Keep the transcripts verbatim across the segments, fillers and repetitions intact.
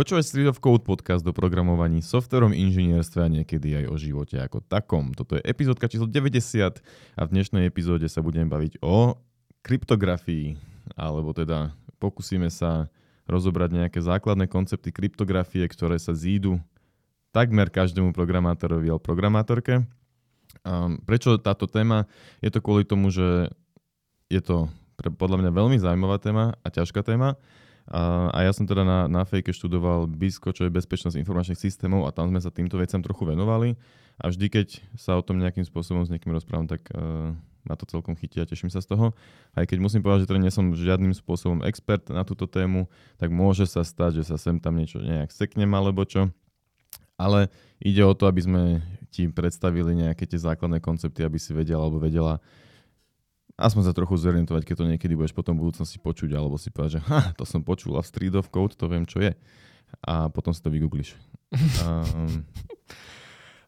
Počúvať Street of Code podcast o programovaní, softverom, inžinierstve a niekedy aj o živote ako takom. Toto je epizódka číslo deväťdesiat a v dnešnej epizóde sa budeme baviť o kryptografii, alebo teda pokúsime sa rozobrať nejaké základné koncepty kryptografie, ktoré sa zídu takmer každému programátorovi alebo programátorke. Um, prečo táto téma? Je to kvôli tomu, že je to pre, podľa mňa veľmi zaujímavá téma a ťažká téma. A ja som teda na, na fejke študoval BISCO, čo je bezpečnosť informačných systémov, a tam sme sa týmto veciam trochu venovali. A vždy, keď sa o tom nejakým spôsobom s niekým rozprávam, tak uh, ma to celkom chytí a teším sa z toho. Aj keď musím povedať, že teda nie som žiadnym spôsobom expert na túto tému, tak môže sa stať, že sa sem tam niečo nejak seknem alebo čo. Ale ide o to, aby sme ti predstavili nejaké tie základné koncepty, aby si vedel alebo vedela aspoň sa trochu zorientovať, keď to niekedy budeš potom v budúcnosti počuť, alebo si povedať, že ha, to som počul a v Street of Code, to viem, čo je. A potom si to vygoogliš. um,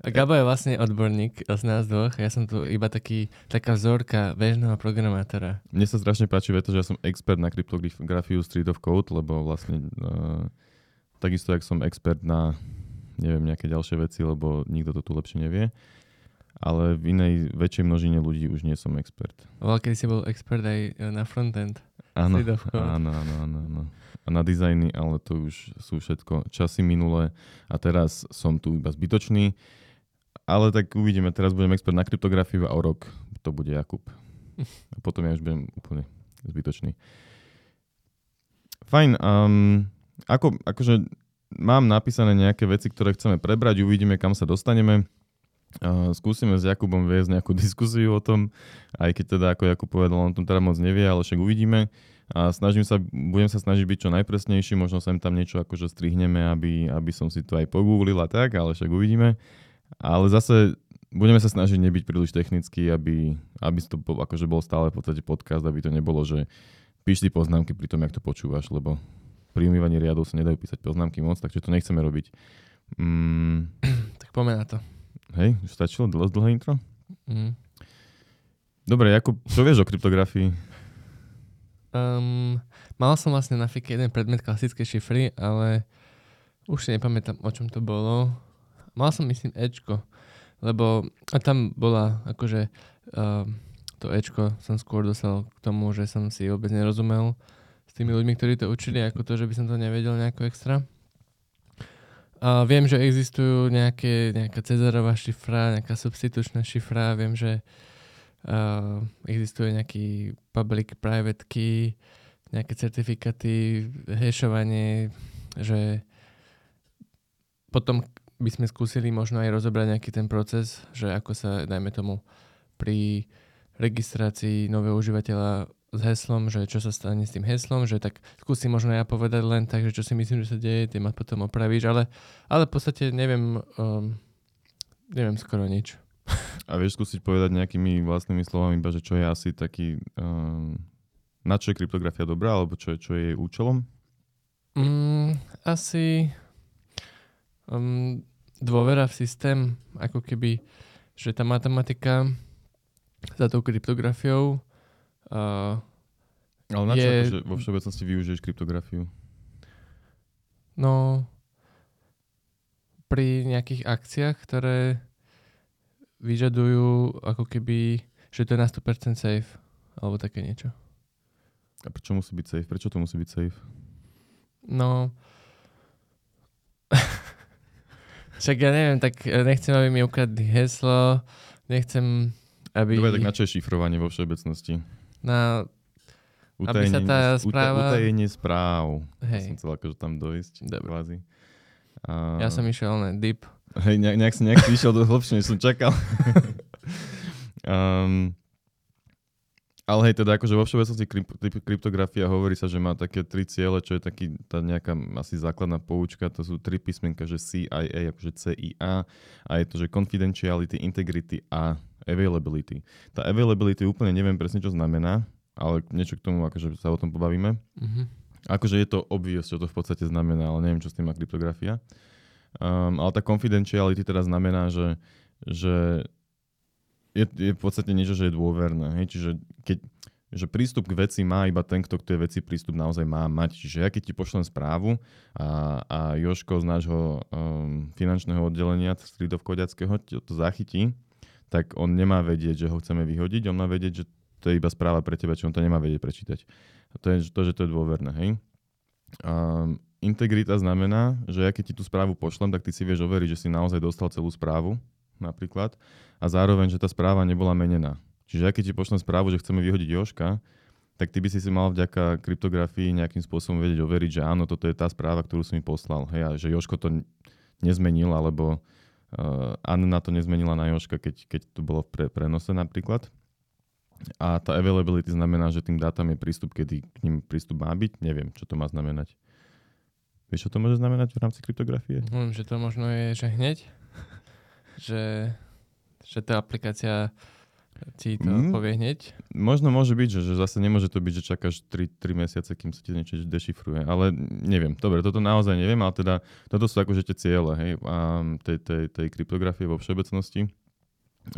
Gabo je vlastne odborník z nás dvoch. Ja som tu iba taký, taká vzorka bežného programátora. Mne sa strašne páči to, že ja som expert na kryptografiu Street of Code, lebo vlastne uh, takisto, jak som expert na neviem, nejaké ďalšie veci, lebo nikto to tu lepšie nevie. Ale v inej väčšej množine ľudí už nie som expert. Ale kedy si bol expert aj na frontend. Áno, áno, áno, áno, áno. A na dizajny, ale to už sú všetko časy minulé a teraz som tu iba zbytočný. Ale tak uvidíme, teraz budem expert na kryptografiu a o rok to bude Jakub. A potom ja už budem úplne zbytočný. Fajn, um, ako, akože mám napísané nejaké veci, ktoré chceme prebrať, uvidíme, kam sa dostaneme. Uh, skúsime s Jakubom viesť nejakú diskusiu o tom, aj keď teda, ako Jakub povedal, on tom teda moc nevie, ale však uvidíme. A snažím sa, budem sa snažiť byť čo najpresnejší, možno sem tam niečo akože strihneme, aby, aby som si to aj pogooglil a tak, ale však uvidíme. Ale zase budeme sa snažiť nebyť príliš technický, aby, aby to akože bol stále v podstate podcast, aby to nebolo, že píš si poznámky pri tom, jak to počúvaš, lebo pri umývaní riadov sa nedajú písať poznámky moc, takže to nechceme robiť. Mm. Tak poďme na to. Hej, už stačilo dlho, dlhé intro? Mm. Dobre, Jakub, čo vieš o kryptografii? Um, mal som vlastne na fike jeden predmet klasické šifry, ale už si nepamätám, o čom to bolo. Mal som, myslím, Ečko, lebo a tam bola akože uh, to Ečko som skôr dostal k tomu, že som si vôbec nerozumel s tými ľuďmi, ktorí to učili, ako to, že by som to nevedel nejako extra. A viem, že existujú nejaké, nejaká Cézarova šifra, nejaká substitučná šifra. Viem, že uh, existuje nejaký public-private key, nejaké certifikáty, hashovanie, že potom by sme skúsili možno aj rozobrať nejaký ten proces, že ako sa, dajme tomu, pri registrácii nového užívateľa s heslom, že čo sa stane s tým heslom, že tak skúsim možno ja povedať len tak, že čo si myslím, že sa deje, ty ma potom opravíš, ale, ale v podstate neviem, um, neviem skoro nič. A vieš skúsiť povedať nejakými vlastnými slovami, iba že čo je asi taký, um, na čo je kryptografia dobrá, alebo čo je, čo je jej účelom? Mm, asi um, dôvera v systém, ako keby, že tá matematika za tou kryptografiou. Uh, Ale na čo je, akože vo všeobecnosti využiješ kryptografiu? No, pri nejakých akciách, ktoré vyžadujú ako keby, že to je na sto percent safe, alebo také niečo. A prečo musí byť safe? Prečo to musí byť safe? No, však ja neviem, tak nechcem, aby mi ukradli heslo, nechcem, aby... Dobre, tak na čo je šifrovanie vo všeobecnosti? Na utajenie, aby sa tá správa... Utajenie správ. Hej. Ja som chcel akože tam dojsť. Dobre. A... Ja som išiel na deep. Hej, nejak, nejak som nejak išiel do hlbšie, než som čakal. um, ale hej, teda akože vo všeobecnosti kryp- kryptografia hovorí sa, že má také tri ciele, čo je taký, tá nejaká asi základná poučka, to sú tri písmenka, že C I A, akože C I A, a je to, že confidentiality, integrity a availability. Tá availability úplne neviem presne, čo znamená, ale niečo k tomu, akože sa o tom pobavíme. Mm-hmm. Akože je to obvious, čo to v podstate znamená, ale neviem, čo s tým má kryptografia. Um, ale tá confidentiality teda znamená, že, že je, je v podstate niečo, že je dôverné. Hej? Čiže keď že prístup k veci má iba ten, kto k tej veci prístup naozaj má mať. Čiže ja keď ti pošlem správu a, a Jožko z nášho um, finančného oddelenia Street of Codeackého to zachytí, tak on nemá vedieť, že ho chceme vyhodiť, on má vedieť, že to je iba správa pre teba, čo on to nemá vedieť prečítať. A to je to, že to je dôverné, hej? Um, integrita znamená, že ja keď ti tú správu pošlem, tak ty si vieš overiť, že si naozaj dostal celú správu, napríklad, a zároveň, že tá správa nebola menená. Čiže ja keď ti pošlem správu, že chceme vyhodiť Jožka, tak ty by si si mal vďaka kryptografii nejakým spôsobom vedieť overiť, že áno, toto je tá správa, ktorú si mi poslal. Hej, a že Jožko to nezmenil, alebo uh, Anna to nezmenila na Jožka, keď, keď to bolo v pre, prenose napríklad. A tá availability znamená, že tým dátam je prístup, kedy k ním prístup má byť. Neviem, čo to má znamenať. Vieš, čo to môže znamenať v rámci kryptografie? Viem, že to možno je, že hneď, že, že tá aplikácia ti to mm. povie hneď? Možno môže byť, že, že zase nemôže to byť, že čakáš tri, tri mesiace, kým sa ti niečo dešifruje. Ale neviem. Dobre, toto naozaj neviem, ale teda toto sú akože tie ciele, hej, a tej, tej, tej kryptografie vo všeobecnosti.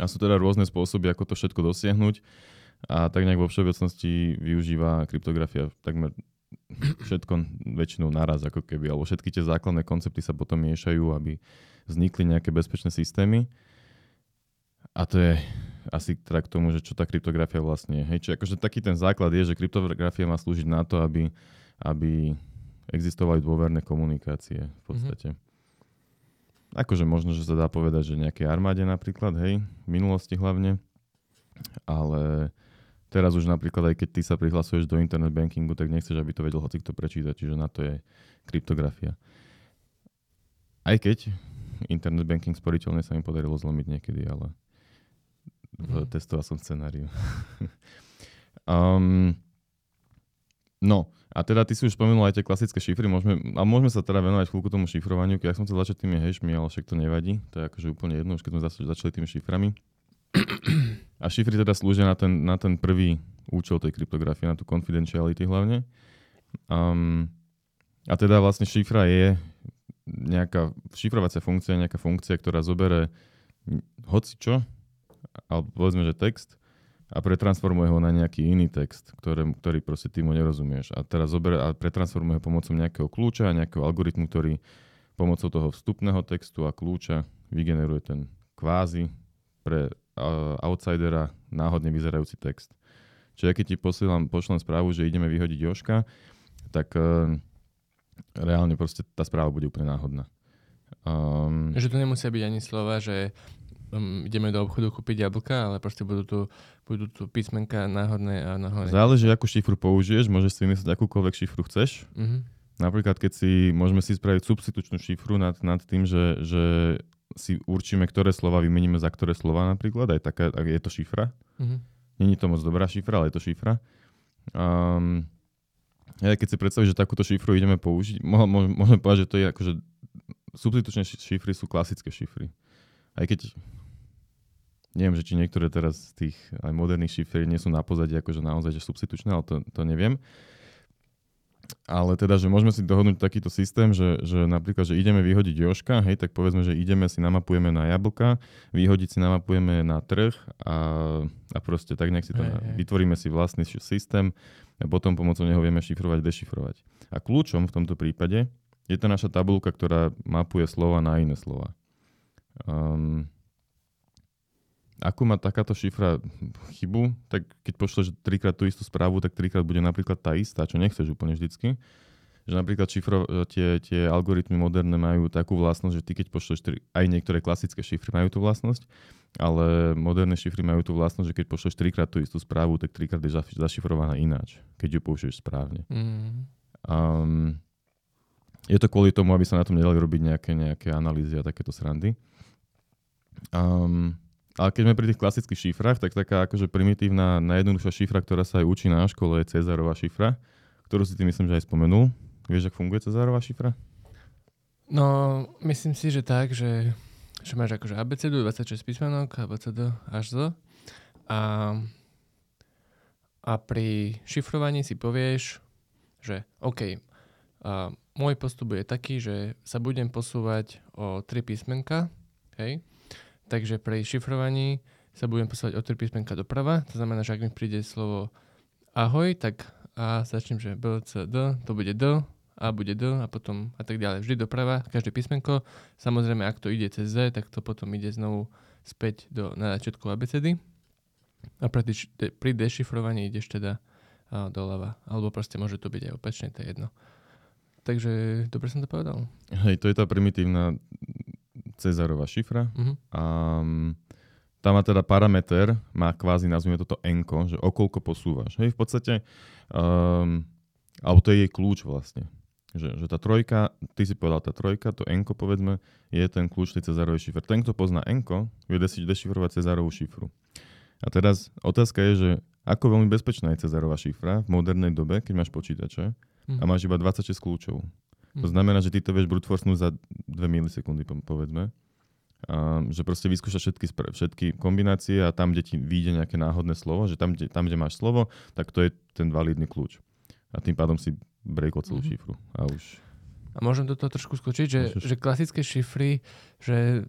A sú teda rôzne spôsoby, ako to všetko dosiahnuť. A tak nejak vo všeobecnosti využíva kryptografia takmer všetko väčšinou naraz, ako keby. Alebo všetky tie základné koncepty sa potom miešajú, aby vznikli nejaké bezpečné systémy. A to je asi teda k tomu, že čo tá kryptografia vlastne je. Hej, čiže akože taký ten základ je, že kryptografia má slúžiť na to, aby, aby existovali dôverné komunikácie v podstate. Mm-hmm. Akože možno, že sa dá povedať, že nejaké armáde napríklad, hej, v minulosti hlavne, ale teraz už napríklad aj keď ty sa prihlasuješ do internet bankingu, tak nechceš, aby to vedel hocikto prečítať, čiže na to je kryptografia. Aj keď internet banking sporiteľne sa mi podarilo zlomiť niekedy, ale Mm. testoval som scenáriu. um, no, a teda ty si už spomenul aj tie klasické šifry, môžeme, a môžeme sa teda venovať chvíľku tomu šifrovaniu, keď ja som chcel začať tými hashmi, ale však to nevadí, to je akože úplne jedno, už keď sme začali tými šiframi. A šifry teda slúžia na ten, na ten prvý účel tej kryptografie, na tú confidentiality hlavne. Um, a teda vlastne šifra je nejaká šifrovacia funkcia, nejaká funkcia, ktorá zoberie hocičo, alebo povedzme, že text a pretransformuje ho na nejaký iný text, ktoré, ktorý proste ty mu nerozumieš. A teraz zober, a pretransformuje ho pomocou nejakého kľúča, nejakého algoritmu, ktorý pomocou toho vstupného textu a kľúča vygeneruje ten kvázi pre uh, outsidera náhodne vyzerajúci text. Čiže keď ti posielam, pošlem správu, že ideme vyhodiť Jožka, tak uh, reálne proste tá správa bude úplne náhodná. Um, že to nemusia byť ani slova, že Um, ideme do obchodu kúpiť jablka, ale proste budú tu, budú tu písmenka náhodné a náhodné. Záleží, akú šifru použiješ, môžeš si vymyslieť akúkoľvek šifru chceš. Mm-hmm. Napríklad, keď si, môžeme si spraviť substitučnú šifru nad, nad tým, že, že si určíme, ktoré slova vymeníme za ktoré slova napríklad, aj taká, je to šifra. Mm-hmm. Není to moc dobrá šifra, ale je to šifra. Um, ja keď si predstavíš, že takúto šifru ideme použiť, môžeme, môžeme povedať, že to je akože substitučné šifry sú klasické šifry. Aj keď neviem, že či niektoré teraz z tých aj moderných šifier nie sú na pozadí akože naozaj že substitučné, ale to, to neviem. Ale teda, že môžeme si dohodnúť takýto systém, že, že napríklad, že ideme vyhodiť Jožka, hej, tak povedzme, že ideme si namapujeme na jablka, vyhodiť si namapujeme na trh a, a proste tak nejak si to aj, na, aj. vytvoríme si vlastný systém a potom pomocou neho vieme šifrovať, dešifrovať. A kľúčom v tomto prípade je tá naša tabuľka, ktorá mapuje slova na iné slova. Um, Ako má takáto šifra chybu, tak keď pošleš trikrát tú istú správu, tak trikrát bude napríklad tá istá, čo nechceš úplne vždycky. Že napríklad šifro, tie, tie algoritmy moderné majú takú vlastnosť, že ty keď pošleš, tri, aj niektoré klasické šifry majú tú vlastnosť, ale moderné šifry majú tú vlastnosť, že keď pošleš trikrát tú istú správu, tak trikrát je zašifrovaná ináč, keď ju použiješ správne. Mm. Um, je to kvôli tomu, aby sa na tom nedali robiť nejaké, nejaké analýzy a takéto srandy. Um, Ale keď sme pri tých klasických šifrách, tak taká akože primitívna, najjednoduchšia šifra, ktorá sa aj učí na škole, je Cézarova šifra, ktorú si ty myslím, že aj spomenul. Vieš, ako funguje Cézarova šifra? No, myslím si, že tak, že, že máš akože abecedu, dvadsaťšesť písmenok, abecedu, až zo. A, a pri šifrovaní si povieš, že OK, a môj postup je taký, že sa budem posúvať o tri písmenka, hej, takže pri šifrovaní sa budem posúvať o tri písmenka doprava. To znamená, že ak mi príde slovo ahoj, tak a začnem, že blcd, to bude d, a bude d a potom a tak ďalej. Vždy doprava, každé písmenko. Samozrejme, ak to ide cez z, tak to potom ide znovu späť do, na začiatku abecedy. A pri, de, pri dešifrovaní ideš teda a, doľava. Alebo proste môže to byť aj opačne, to je jedno. Takže dobre som to povedal. Hej, to je tá primitívna Cézarova šifra. Uh-huh. A tá má teda parameter, má kvázi, nazvime toto enko, že okolko posúvaš. Hej, v podstate, um, alebo to je jej kľúč vlastne. Že, že tá trojka, ty si povedal tá trojka, to enko povedzme, je ten kľúč tej Cézarovej šifry. Ten, kto pozná enko, vie dešifrovať Cézarovú šifru. A teraz otázka je, že ako veľmi bezpečná je Cézarova šifra v modernej dobe, keď máš počítače mm. a máš iba dvadsaťšesť kľúčov. Mm. To znamená, že ty to vieš brutforsnúť za dve milisekundy, povedzme. A, že proste vyskúšaš všetky, všetky kombinácie a tam, kde ti vyjde nejaké náhodné slovo, že tam kde, tam, kde máš slovo, tak to je ten validný kľúč. A tým pádom si breakol celú mm. šifru. A už... A môžem do toho trošku skočiť, že, že klasické šifry, že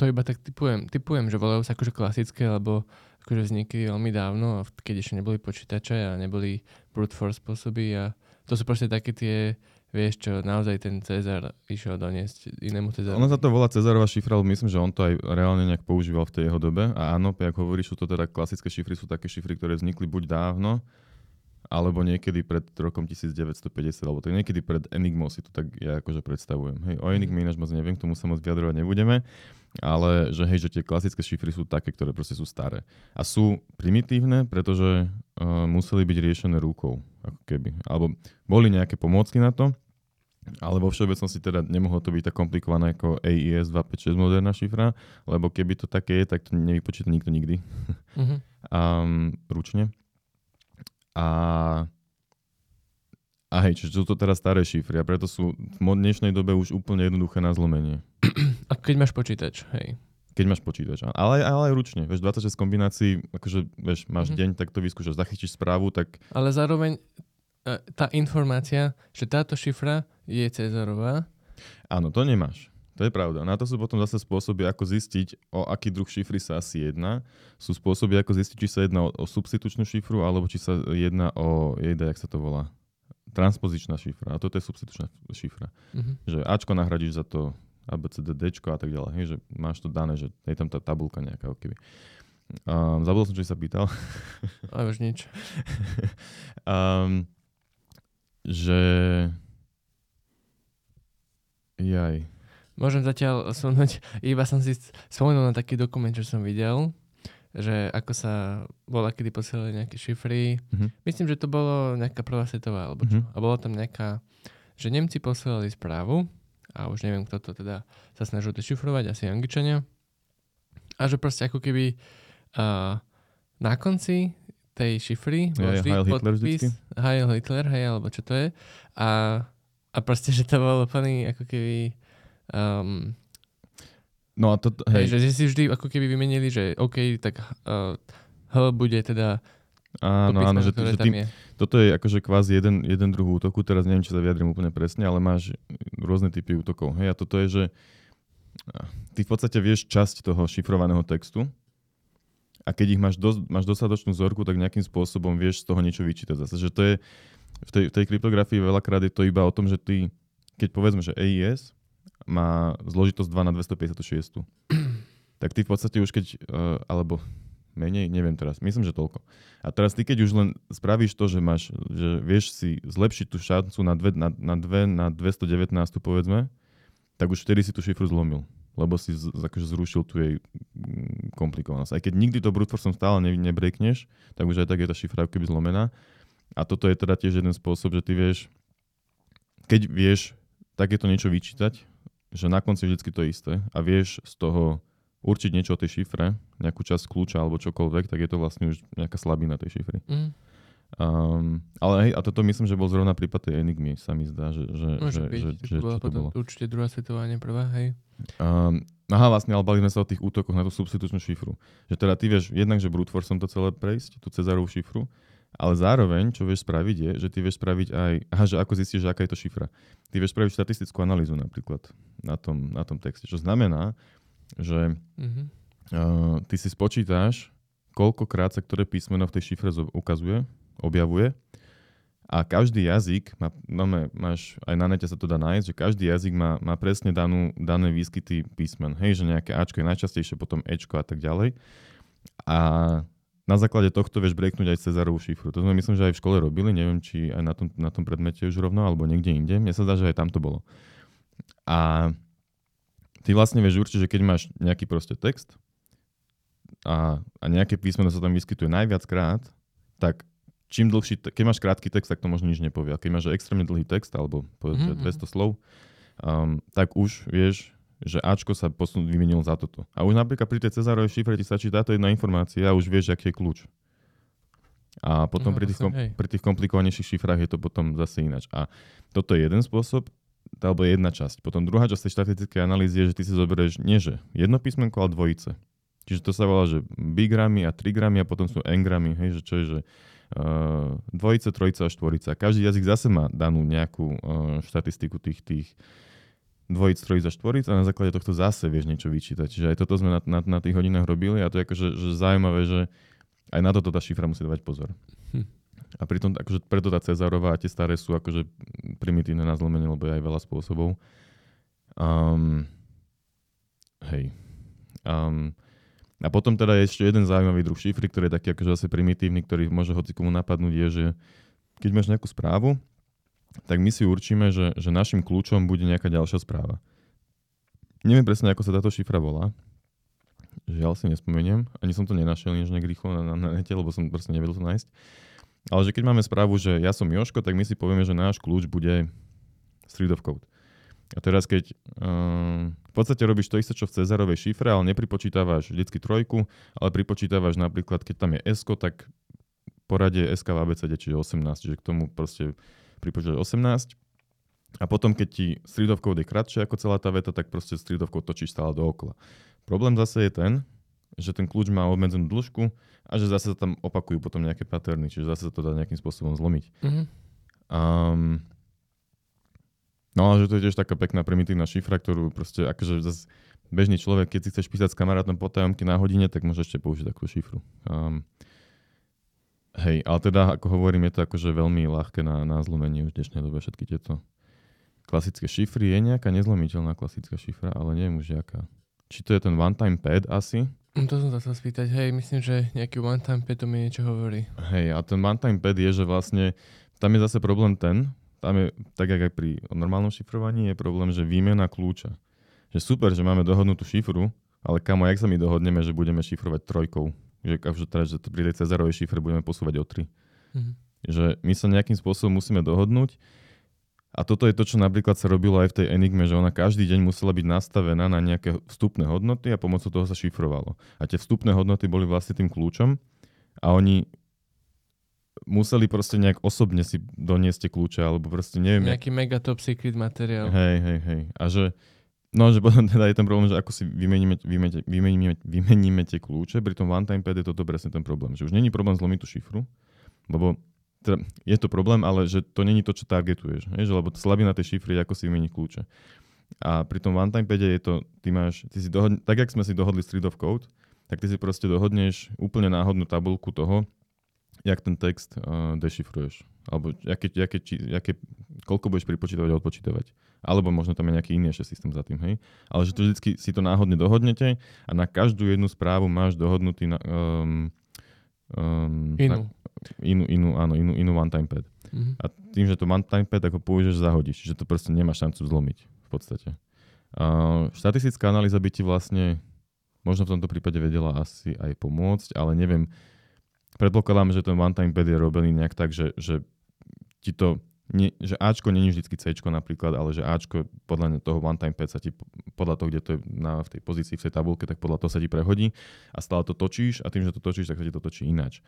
to iba tak typujem, typujem že volajú sa akože klasické, lebo akože vznikli veľmi dávno, keď ešte neboli počítače a neboli brute force spôsoby a to sú proste také tie, vieš čo, naozaj ten Cezar išiel doniesť inému Cezarovi. Ono sa to volá Cezarova šifra, lebo myslím, že on to aj reálne nejak používal v tej jeho dobe a áno, ak hovoríš, sú to teda klasické šifry, sú také šifry, ktoré vznikli buď dávno, alebo niekedy pred rokom devätnásťstopäťdesiat, alebo tak niekedy pred Enigmou si to tak ja akože predstavujem. Hej, o Enigme ináč moc neviem, k tomu sa moc vyjadrovať nebudeme, ale že hej, že tie klasické šifry sú také, ktoré proste sú staré. A sú primitívne, pretože uh, museli byť riešené rukou, ako keby. Alebo boli nejaké pomôcky na to, ale vo všeobecnosti teda nemohlo to byť tak komplikované ako á é es dvestopäťdesiatšesť moderná šifra, lebo keby to také je, tak to nevypočíta nikto nikdy. Mm-hmm. um, ručne. A, a hej, čiže sú to teraz staré šifry a preto sú v dnešnej dobe už úplne jednoduché na zlomenie. A keď máš počítač, hej. Keď máš počítač, ale, ale aj ručne. Vieš, dvadsaťšesť kombinácií, akože vieš, máš mm-hmm. deň, tak to vyskúšaš, zachytíš správu, tak... Ale zároveň tá informácia, že táto šifra je Cézarová. Áno, to nemáš. To je pravda. Na to sú potom zase spôsoby, ako zistiť, o aký druh šifry sa asi jedná. Sú spôsoby, ako zistiť, či sa jedná o, o substitučnú šifru, alebo či sa jedná o, jejda, jak sa to volá, transpozičná šifra. A toto je substitučná šifra. Mm-hmm. Že Ačko nahradíš za to á bé cé dé, Dčko a tak ďalej. Hej, že máš to dané, že je tam tá tabulka nejaká. Okeby. Um, zabudol som, čo sa pýtal. Ale už nič. um, že... Jaj... Môžem zatiaľ sunúť, iba som si spomenul na taký dokument, čo som videl, že ako sa bola, kedy posielali nejaké šifry. Mm-hmm. Myslím, že to bolo nejaká prvá svetová, alebo čo. Mm-hmm. A bolo tam nejaká, že Nemci posielali správu, a už neviem, kto to teda sa snažil dešifrovať, asi Angličania. A že proste ako keby uh, na konci tej šifry bol vždy podpis Heil Hitler, hej, alebo čo to je. A, a proste, že to bolo úplne ako keby... Um, no a to, hej. Hej, že si vždy ako keby vymenili, že OK, tak uh, H bude teda áno, to písmeno, áno, že, ktoré že tam tým, je. Toto je akože kvázi jeden, jeden druh útoku, teraz neviem, či sa vyjadrím úplne presne, ale máš rôzne typy útokov. Hej, a toto je, že ty v podstate vieš časť toho šifrovaného textu a keď ich máš, dos, máš dostatočnú vzorku, tak nejakým spôsobom vieš z toho niečo vyčítať zase. Že to je, v tej, v tej kryptografii veľakrát je to iba o tom, že ty, keď povedzme, že á é es má zložitosť dva na dvestopäťdesiatšesť. Tak ty v podstate už keď, uh, alebo menej, neviem teraz, myslím, že toľko. A teraz ty keď už len spravíš to, že máš, že vieš si zlepšiť tú šancu na dve, na, na, dve, na dvestodevätnásť, povedzme, tak už vtedy si tú šifru zlomil, lebo si z, akože zrušil tu jej komplikovanosť. Aj keď nikdy to brutforcom stále ne, nebrekneš, tak už aj tak je tá šifra keby zlomená. A toto je teda tiež jeden spôsob, že ty vieš, keď vieš takéto niečo vyčítať, že na konci je vždy to isté a vieš z toho určiť niečo o tej šifre, nejakú časť kľúča alebo čokoľvek, tak je to vlastne už nejaká slabina tej šifry. Mm. Um, ale hej, a toto myslím, že bol zrovna prípad tej Enigmy, sa mi zdá, že, že, že, byť, že, že bola čo to bolo. Určite druhá svetová, nie prvá, hej. Um, aha, vlastne, ale bali sme sa o tých útokoch na tú substitučnú šifru. Že teda ty vieš, jednak, že brute forceom to celé prejsť, tú Cezarovú šifru, ale zároveň, čo vieš spraviť je, že ty vieš spraviť aj... Aha, že ako zistíš, že aká je to šifra. Ty vieš spraviť štatistickú analýzu napríklad na tom, na tom texte. Čo znamená, že mm-hmm. uh, ty si spočítaš, koľkokrát sa ktoré písmeno v tej šifre ukazuje objavuje. A každý jazyk, má, no, máš, aj na nete sa to dá nájsť, že každý jazyk má, má presne danú, dané výskyty písmen. Hej, že nejaké Ačko je najčastejšie, potom Ečko a tak ďalej. A na základe tohto vieš breaknúť aj Cezarovú šifru. To sme myslím, že aj v škole robili, neviem, či aj na tom, na tom predmete už rovno, alebo niekde inde. Mne sa zdá, že aj tam to bolo. A ty vlastne vieš určite, že keď máš nejaký proste text a, a nejaké písmeno sa tam vyskytuje najviackrát, tak čím dlhší, keď máš krátky text, tak to možno nič nepovie. Keď máš extrémne dlhý text, alebo povedzme mm-hmm. dvesto slov, um, tak už vieš, že Ačko sa posun- vymenilo za toto. A už napríklad pri tej Cezarovej šifre ti stačí táto jedna informácia a už vieš, aký je kľúč. A potom no, pri, tých som, kom- pri tých komplikovanejších šifrách je to potom zase ináč. A toto je jeden spôsob, alebo jedna časť. Potom druhá časť tej štatistickej analýzy je, že ty si zoberieš nie že jedno písmenko, ale dvojice. Čiže to sa volá, že bigramy a trigramy a potom sú engramy, hej, že čo je, že Uh, dvojice, trojice a štvorice. Každý jazyk zase má danú nejakú uh, štatistiku tých, tých dvojic, trojic a štvoric a na základe tohto zase vieš niečo vyčítať. Čiže aj toto sme na, na, na tých hodinách robili a to je akože že zaujímavé, že aj na toto tá šifra musí dávať pozor. Hm. A pritom akože preto tá Cezarová a tie staré sú akože primitívne na zlomenie, lebo je aj veľa spôsobov. Um, hej. Um, A potom teda je ešte jeden zaujímavý druh šifry, ktorý je taký akože zase primitívny, ktorý môže hocikomu napadnúť, je, že keď máš nejakú správu, tak my si určíme, že, že našim kľúčom bude nejaká ďalšia správa. Neviem presne, ako sa táto šifra volá. Žiaľ si nespomeniem. Ani som to nenašiel, než nejak rýchlo na, na nete, lebo som proste nevedel to nájsť. Ale že keď máme správu, že ja som Jožko, tak my si povieme, že náš kľúč bude Street of Code. A teraz keď um, v podstate robíš to isté, čo v Cezarovej šifre, ale nepripočítavaš vždycky trojku, ale pripočítavaš napríklad, keď tam je esko, tak poradie eska v á bé cé dé, čiže osemnásť, čiže k tomu proste pripočítaš osemnásť. A potom, keď ti Street of Code je kratšie ako celá tá veta, tak proste Street of Code točíš stále dookola. Problém zase je ten, že ten kľúč má obmedzenú dĺžku a že zase tam opakujú potom nejaké paterny, čiže zase to dá nejakým spôsobom zlomiť. Mm-hmm. Um, No ale že to je tiež taká pekná primitívna šifra, ktorú proste akože zase bežný človek, keď si chceš písať s kamarátom potajomky na hodine, tak môžeš ešte použiť takú šifru. Um, hej, ale teda, ako hovorím, je to akože veľmi ľahké na, na zlomenie už v dnešnej dobe všetky tieto klasické šifry. Je nejaká nezlomiteľná klasická šifra, ale neviem už jaká. Či to je ten one-time pad asi? To som sa chcel spýtať. Hej, myslím, že nejaký one-time pad to mi niečo hovorí. Hej, a ten one-time pad je, že vlastne tam je zase problém ten, tam je, tak jak aj pri normálnom šifrovaní, je problém, že výmena kľúča. Že super, že máme dohodnutú šifru, ale kamo, jak sa my dohodneme, že budeme šifrovať trojkou? Že, teda, že pri tej Cezarovej šifre budeme posúvať o tri. Mm-hmm. Že my sa nejakým spôsobom musíme dohodnúť. A toto je to, čo napríklad sa robilo aj v tej Enigme, že ona každý deň musela byť nastavená na nejaké vstupné hodnoty a pomocou toho sa šifrovalo. A tie vstupné hodnoty boli vlastne tým kľúčom a oni museli proste nejak osobne si doniesť tie kľúče, alebo proste neviem... Nejaký jak... mega top secret materiál. Hej, hej, hej. A že... No, že potom teda je ten problém, že ako si vymeníme, vymeníme, vymeníme, vymeníme tie kľúče, pri tom one-time pad je toto presne ten problém. Že už není problém zlomiť tú šifru, lebo teda je to problém, ale že to není to, čo targetuješ. Hej? Že, lebo slabina tej šifry je, ako si vymeniť kľúče. A pri tom one-time pade je to, ty máš... Ty si dohodne, tak, jak sme si dohodli Street of Code, tak ty si proste dohodneš úplne náhodnú tabuľku toho, jak ten text uh, dešifruješ. Alebo jaké, jaké, či, jaké, koľko budeš pripočítavať a odpočítavať. Alebo možno tam je nejaký iný ešte systém za tým. Hej? Ale že to vždycky si to náhodne dohodnete a na každú jednu správu máš dohodnutý na, um, um, inú. Na, inú, inú, áno, inú, inú one-time pad. Mm-hmm. A tým, že to one-time pad ako použiješ, zahodíš. Čiže to proste nemáš šancu zlomiť v podstate. Uh, štatistická analýza by ti vlastne možno v tomto prípade vedela asi aj pomôcť, ale neviem. Predpokladám, že ten one-time pad je robený nejak tak, že, že, ti to nie, že Ačko není vždycky Cčko napríklad, ale že Ačko podľa toho one-time pad sa ti, podľa toho, kde to je na, v tej pozícii, v tej tabulke, tak podľa toho sa ti prehodí a stále to točíš a tým, že to točíš, tak sa ti to točí ináč.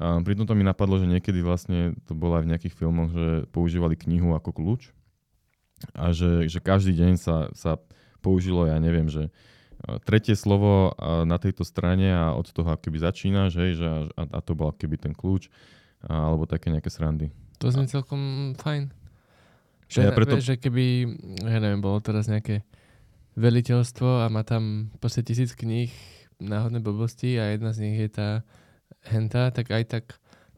A pri tomto mi napadlo, že niekedy vlastne to bolo aj v nejakých filmoch, že používali knihu ako kľúč a že, že každý deň sa, sa použilo, ja neviem, že tretie slovo na tejto strane a od toho keby začínaš, hej, že a, a to bol keby ten kľúč a, alebo také nejaké srandy. To znie celkom fajn. Že, ja preto... že keby, ja neviem, bolo teraz nejaké veliteľstvo a má tam proste tisíc kníh náhodné blbosti a jedna z nich je tá henta, tak aj tak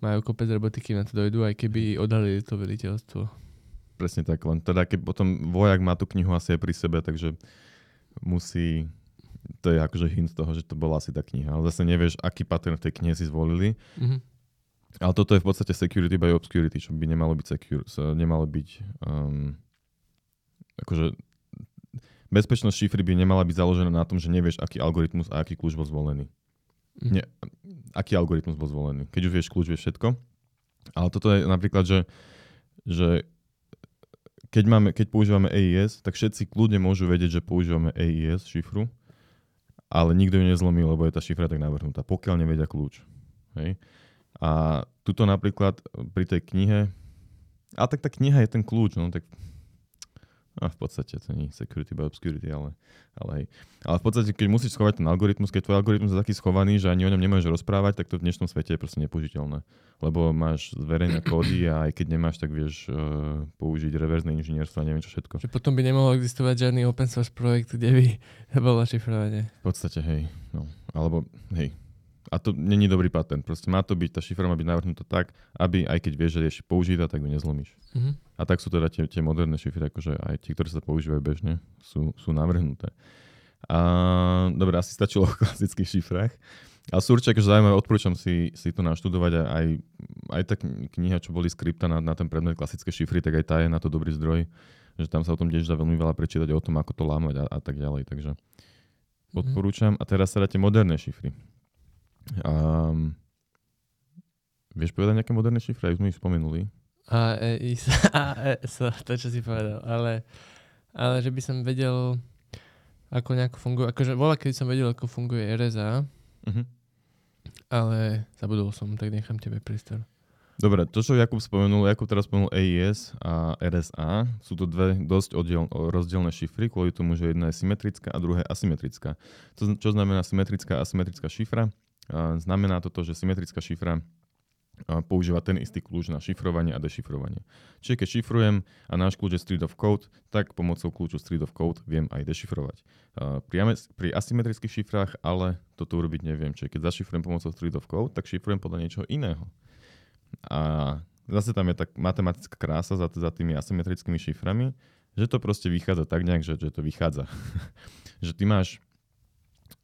majú kopec robotiky, na to dojdu, aj keby odhalili to veliteľstvo. Presne tak, len teda keď potom vojak má tú knihu asi aj pri sebe, takže musí, to je akože hint toho, že to bola asi tá kniha, ale zase nevieš, aký pattern v tej knihe si zvolili. Mm-hmm. Ale toto je v podstate security by obscurity, čo by nemalo byť secure, nemalo byť um, akože bezpečnosť šifry by nemala byť založená na tom, že nevieš, aký algoritmus a aký kľúč bol zvolený. Mm. Ne, aký algoritmus bol zvolený. Keď už vieš kľúč, vieš všetko. Ale toto je napríklad, že, že keď, máme, keď používame á é es, tak všetci kľudne môžu vedieť, že používame á é es šifru, ale nikto ju nezlomí, lebo je tá šifra tak navrhnutá, pokiaľ nevedia kľúč. Hej. A tuto napríklad pri tej knihe, a tak tá kniha je ten kľúč, no tak a v podstate to nie security by obscurity, ale, ale hej. Ale v podstate, keď musíš schovať ten algoritmus, keď tvoj algoritmus je taký schovaný, že ani o ňom nemôžeš rozprávať, tak to v dnešnom svete je proste nepoužiteľné. Lebo máš zverejné kódy a aj keď nemáš, tak vieš uh, použiť reverzné inžinierstvo a neviem čo všetko. Že potom by nemohol existovať žiadny open source projekt, kde by bolo šifrovanie. V podstate, hej. No. Alebo, hej. A to není dobrý patent. Proste má to byť, tá šifra má byť navrhnutá tak, aby aj keď vieš, že je použitá, tak ju nezlomíš. Mm-hmm. A tak sú teda tie, tie moderné šifry, akože aj tie, ktoré sa používajú bežne, sú, sú navrhnuté. A, dobre, asi stačilo o klasických šifrách. Ale sú určite akože zaujímavé, odporúčam si, si to naštudovať. A aj, aj tá kniha, čo boli skripta na, na ten predmet klasické šifry, tak aj tá je na to dobrý zdroj. Že tam sa o tom tiež dá veľmi veľa prečítať o tom, ako to lámať a, a tak ďalej. Takže odporúčam. A teraz sa dáte moderné šifry. Um, vieš povedať nejaké moderné šifry? Už sme ich spomenuli. á é es, á é es, to čo si povedal. Ale, ale že by som vedel, ako nejako funguje. Akože bola, keď som vedel, ako funguje er es á, uh-huh. ale zabudol som, tak nechám tebe priestor. Dobre, to, čo Jakub spomenul, Jakub teraz spomenul á é es a er es á, sú to dve dosť oddiel, rozdielne šifry, kvôli tomu, že jedna je symetrická a druhá je asymetrická. To, čo znamená symetrická a asymetrická šifra? Znamená to to, že symetrická šifra používa ten istý kľúč na šifrovanie a dešifrovanie. Čiže keď šifrujem a náš kľúč je Street of Code, tak pomocou kľúču Street of Code viem aj dešifrovať. Priame, pri asymetrických šifrách ale toto urobiť neviem. Čiže keď zašifrujem pomocou Street of Code, tak šifrujem podľa niečoho iného. A zase tam je tak matematická krása za, za tými asymetrickými šiframi, že to proste vychádza tak nejak, že, že to vychádza. Že ty máš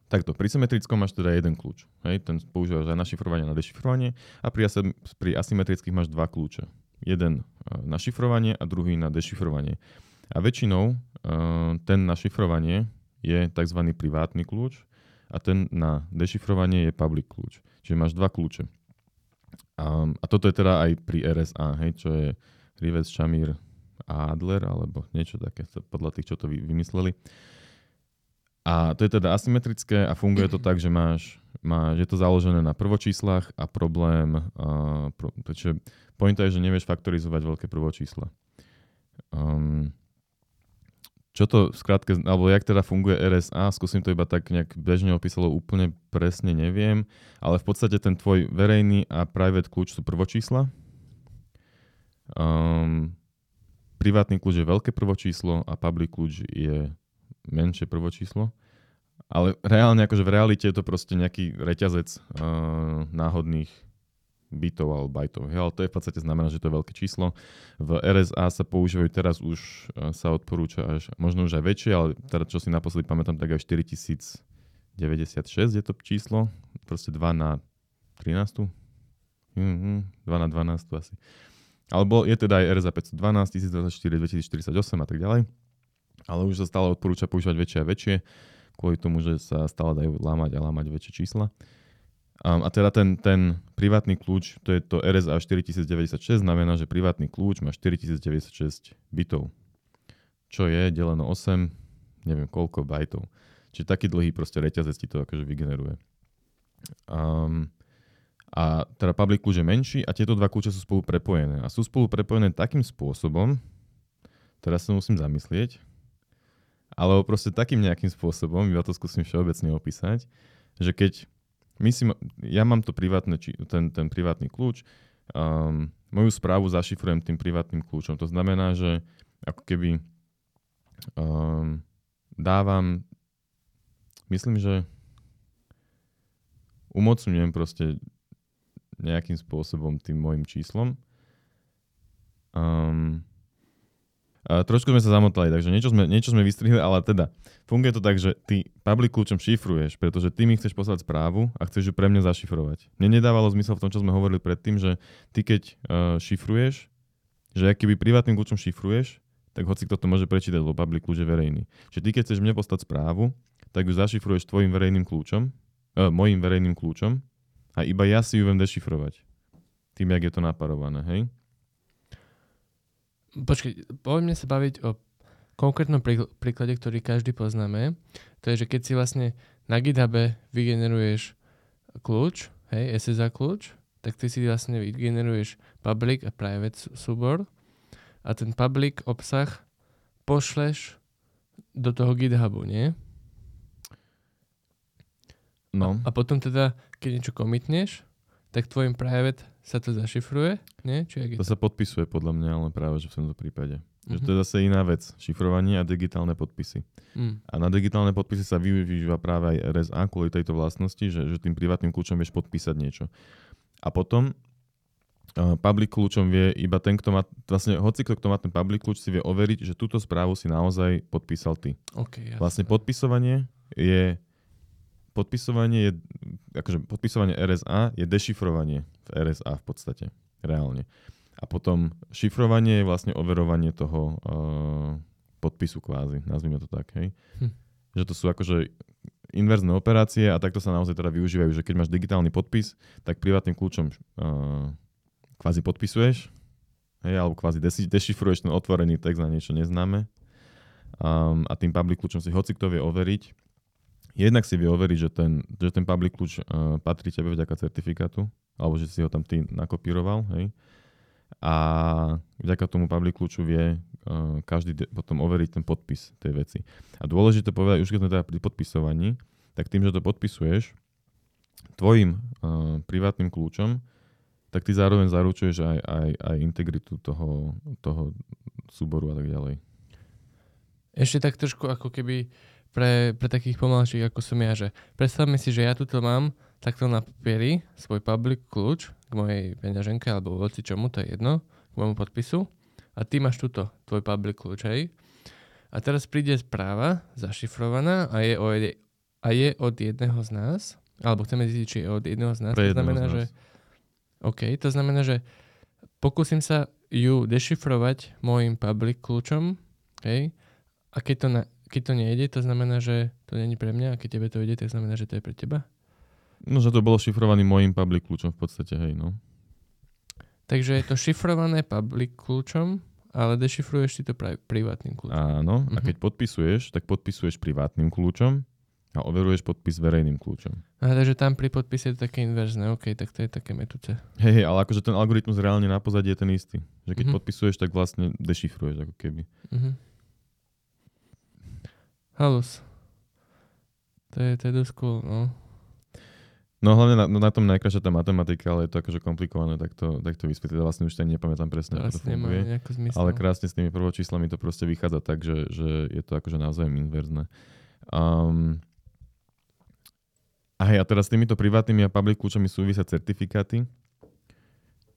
takto, pri symetrickom máš teda jeden kľúč. Hej? Ten používaš aj na šifrovanie, na dešifrovanie a pri, asy, pri asymetrických máš dva kľúče. Jeden na šifrovanie a druhý na dešifrovanie. A väčšinou ten na šifrovanie je tzv. Privátny kľúč a ten na dešifrovanie je public kľúč. Čiže máš dva kľúče. A, a toto je teda aj pri er es á, hej, čo je Rivec, Shamir a Adler, alebo niečo také, podľa tých, čo to vy, vymysleli. A to je teda asymetrické a funguje to tak, že máš, máš, je to založené na prvočíslach a problém, uh, pro, takže pointa je, že nevieš faktorizovať veľké prvočísla. Um, čo to v skratke, alebo jak teda funguje er es á, skúsim to iba tak nejak bežne opísalo, úplne presne neviem, ale v podstate ten tvoj verejný a private kľúč sú prvočísla. Um, privátny kľúč je veľké prvočíslo a public kľúč je menšie prvočíslo. Ale reálne, akože v realite je to proste nejaký reťazec uh, náhodných bitov alebo bajtov. Ale to je v podstate znamená, že to je veľké číslo. V er es á sa používajú teraz už, sa odporúča až, možno už aj väčšie, ale teda čo si naposledy pamätám, tak aj štyritisíc deväťdesiatšesť je to číslo. Proste dva na trinásť. Mm-hmm, dva na dvanásť asi. Alebo je teda aj er es á päťstodvanásť, tisícdvadsaťštyri, dvetisícštyridsaťosem a tak ďalej. Ale už sa stále odporúča používať väčšie a väčšie, kvôli tomu, že sa stále dajú lámať a lámať väčšie čísla. Um, a teda ten, ten privátny kľúč, to je to er es á štyritisícdeväťdesiatšesť, znamená, že privátny kľúč má štyritisícdeväťdesiatšesť bitov, čo je deleno osem, neviem koľko bajtov. Čiže taký dlhý proste reťazec ti to akože vygeneruje. Um, a teda public kľúč je menší a tieto dva kľúče sú spolu prepojené. A sú spolu prepojené takým spôsobom, teraz sa musím zamyslieť, ale proste takým nejakým spôsobom, ja to skúsim všeobecne opísať, že keď Myslím, ja mám to privátne, ten, ten privátny kľúč. Um, moju správu zašifrujem tým privátnym kľúčom. To znamená, že ako keby um, dávam, myslím, že umocňujem proste nejakým spôsobom tým môjim číslom. Um, a trošku sme sa zamotali, takže niečo sme, niečo sme vystrihli, ale teda funguje to tak, že ty public kľúčom šifruješ, pretože ty mi chceš poslať správu a chceš ju pre mňa zašifrovať. Mne nedávalo zmysel v tom, čo sme hovorili predtým, že ty keď uh, šifruješ, že aký by privátnym kľúčom šifruješ, tak hoci kto to môže prečítať, lebo public kľúč je verejný. Čiže ty keď chceš mne poslať správu, tak ju zašifruješ tvojim verejným kľúčom, e, mojim verejným kľúčom a iba ja si ju viem dešifrovať. Tým, jak je to naparované, hej? Počkaj, poďme sa baviť o konkrétnom príklade, ktorý každý poznáme. To je, že keď si vlastne na GitHube vygeneruješ kľúč, hej, es es há kľúč, tak ty si vlastne vygeneruješ public a private súbor a ten public obsah pošleš do toho GitHubu, nie? No. A, a potom teda, keď niečo commitneš, tak tvojim private sa to zašifruje, nie? Či ak je to, to sa podpisuje podľa mňa, ale práve, že v tomto prípade. Uh-huh. Že to je zase iná vec. Šifrovanie a digitálne podpisy. Uh-huh. A na digitálne podpisy sa využíva práve aj er es á kvôli tejto vlastnosti, že, že tým privátnym kľúčom vieš podpísať niečo. A potom public kľúčom vie iba ten, kto má, vlastne hoci kto, kto má ten public kľúč, si vie overiť, že túto správu si naozaj podpísal ty. Okay, jasne. Vlastne podpisovanie je podpisovanie je, akože podpisovanie er es á je dešifrovanie v er es á v podstate, reálne. A potom šifrovanie je vlastne overovanie toho uh, podpisu kvázi, nazvime to tak, hej. Hm. Že to sú akože inverzné operácie a takto sa naozaj teda využívajú, že keď máš digitálny podpis, tak privátnym kľúčom uh, kvázi podpisuješ, hej, alebo kvázi dešifruješ ten otvorený text na niečo neznáme. Um, a tým public kľúčom si hoci kto vie overiť. Jednak si vie overiť, že ten, že ten public kľúč uh, patrí tebe vďaka certifikátu, alebo že si ho tam ty nakopíroval, hej. A vďaka tomu public kľúču vie uh, každý de- potom overiť ten podpis tej veci. A dôležité povedať, už keď sme teda pri podpisovaní, tak tým, že to podpisuješ, tvojim uh, privátnym kľúčom tak ty zároveň zaručuješ aj, aj, aj integritu toho, toho súboru a tak ďalej. Ešte tak trošku ako keby pre, pre takých pomalších, ako som ja, že predstavme si, že ja tuto mám takto na papieri svoj public kľúč k mojej peňaženke alebo voci čomu, to je jedno, k môjmu podpisu a ty máš tuto tvoj public kľúč, hej. A teraz príde správa zašifrovaná a je, o, a je od jedného z nás, alebo chceme zistiť, či je od jedného z nás, to znamená, že OK, to znamená, že pokúsim sa ju dešifrovať môjim public kľúčom, okay? A keď to, na, keď to nejde, to znamená, že to není pre mňa a keď tebe to ide, tak znamená, že to je pre teba? No, že to bolo šifrované môjim public kľúčom v podstate, hej, no. Takže je to šifrované public kľúčom, ale dešifruješ si to pri, privátnym kľúčom. Áno, uh-huh. A keď podpisuješ, tak podpisuješ privátnym kľúčom a overuješ podpis verejným kľúčom. Aha, takže tam pri podpise je to také inverzné, OK, tak to je také metúce. Hej, hey, ale akože ten algoritmus reálne na pozadí je ten istý. Že keď uh-huh. podpisuješ, tak vlastne dešifruješ ako keby. Uh-huh. Halus. To je, to je dosť cool, no. No hlavne na, na tom najkračšia tá matematika, ale je to akože komplikované, tak to, tak to vysvetliť. Vlastne už to nepamätám presne, ako to funguje. Ale krásne s tými prvočíslami to proste vychádza tak, že, že je to akože naozaj inverzné. Um, A hej, a teraz s týmito privátnymi a public kľúčami súvisia certifikáty.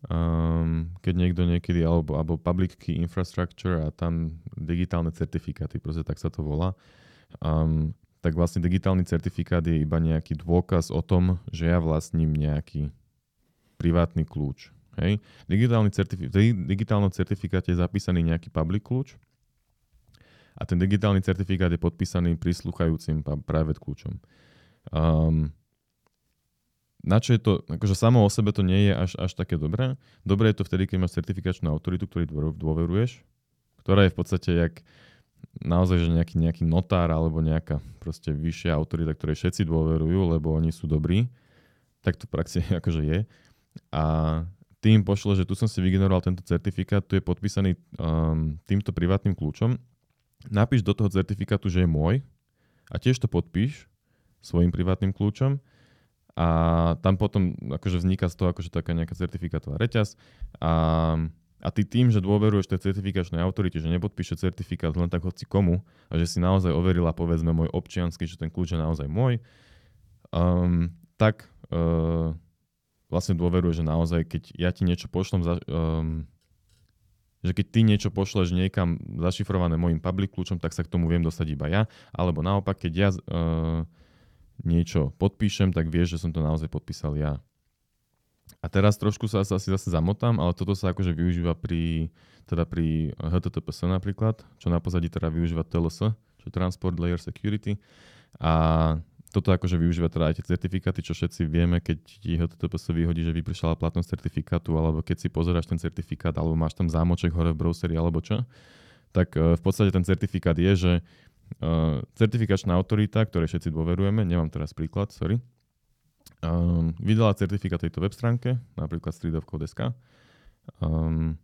Um, keď niekto niekedy, alebo, alebo public key infrastructure a tam digitálne certifikáty, proste tak sa to volá. Um, tak vlastne digitálny certifikát je iba nejaký dôkaz o tom, že ja vlastním nejaký privátny kľúč. Hej? Digitálny certifi- v digitálnom certifikáte je zapísaný nejaký public kľúč a ten digitálny certifikát je podpísaný prísluchajúcim private kľúčom. Um, na čo je to, akože samo o sebe to nie je až, až také dobré. Dobré je to vtedy, keď máš certifikačnú autoritu, ktorú dôveruješ, ktorá je v podstate jak naozaj že nejaký, nejaký notár alebo nejaká proste vyššia autorita, ktorej všetci dôverujú, lebo oni sú dobrí. Tak to v praxi akože je. A ty im pošle, že tu som si vygeneroval tento certifikát, tu je podpísaný um, týmto privátnym kľúčom. Napíš do toho certifikátu, že je môj a tiež to podpíš svojim privátnym kľúčom a tam potom akože vzniká z toho akože taká nejaká certifikátová reťaz a, a ty tým, že dôveruješ tej certifikačnej autorite, že nepodpíše certifikát len tak hoci komu a že si naozaj overila povedzme môj občiansky, že ten kľúč je naozaj môj, um, tak uh, vlastne dôveruje, že naozaj, keď ja ti niečo pošlem, za, um, že keď ty niečo pošleš niekam zašifrované mojim public kľúčom, tak sa k tomu viem dostať iba ja, alebo naopak, keď ja uh, niečo podpíšem, tak vieš, že som to naozaj podpísal ja. A teraz trošku sa asi zase zamotám, ale toto sa akože využíva pri, teda pri há té té pé es napríklad, čo na pozadí teda využíva té el es, čo je Transport Layer Security. A toto akože využíva teda aj tie certifikáty, čo všetci vieme, keď ti há té té pé es vyhodí, že vypršala platnosť certifikátu, alebo keď si pozeráš ten certifikát, alebo máš tam zámoček hore v browseri, alebo čo, tak v podstate ten certifikát je, že certifikačná autorita, ktorej všetci dôverujeme, nemám teraz príklad, sorry, Um, vydala certifikát tejto web stránke, napríklad Street of Code.sk. Um,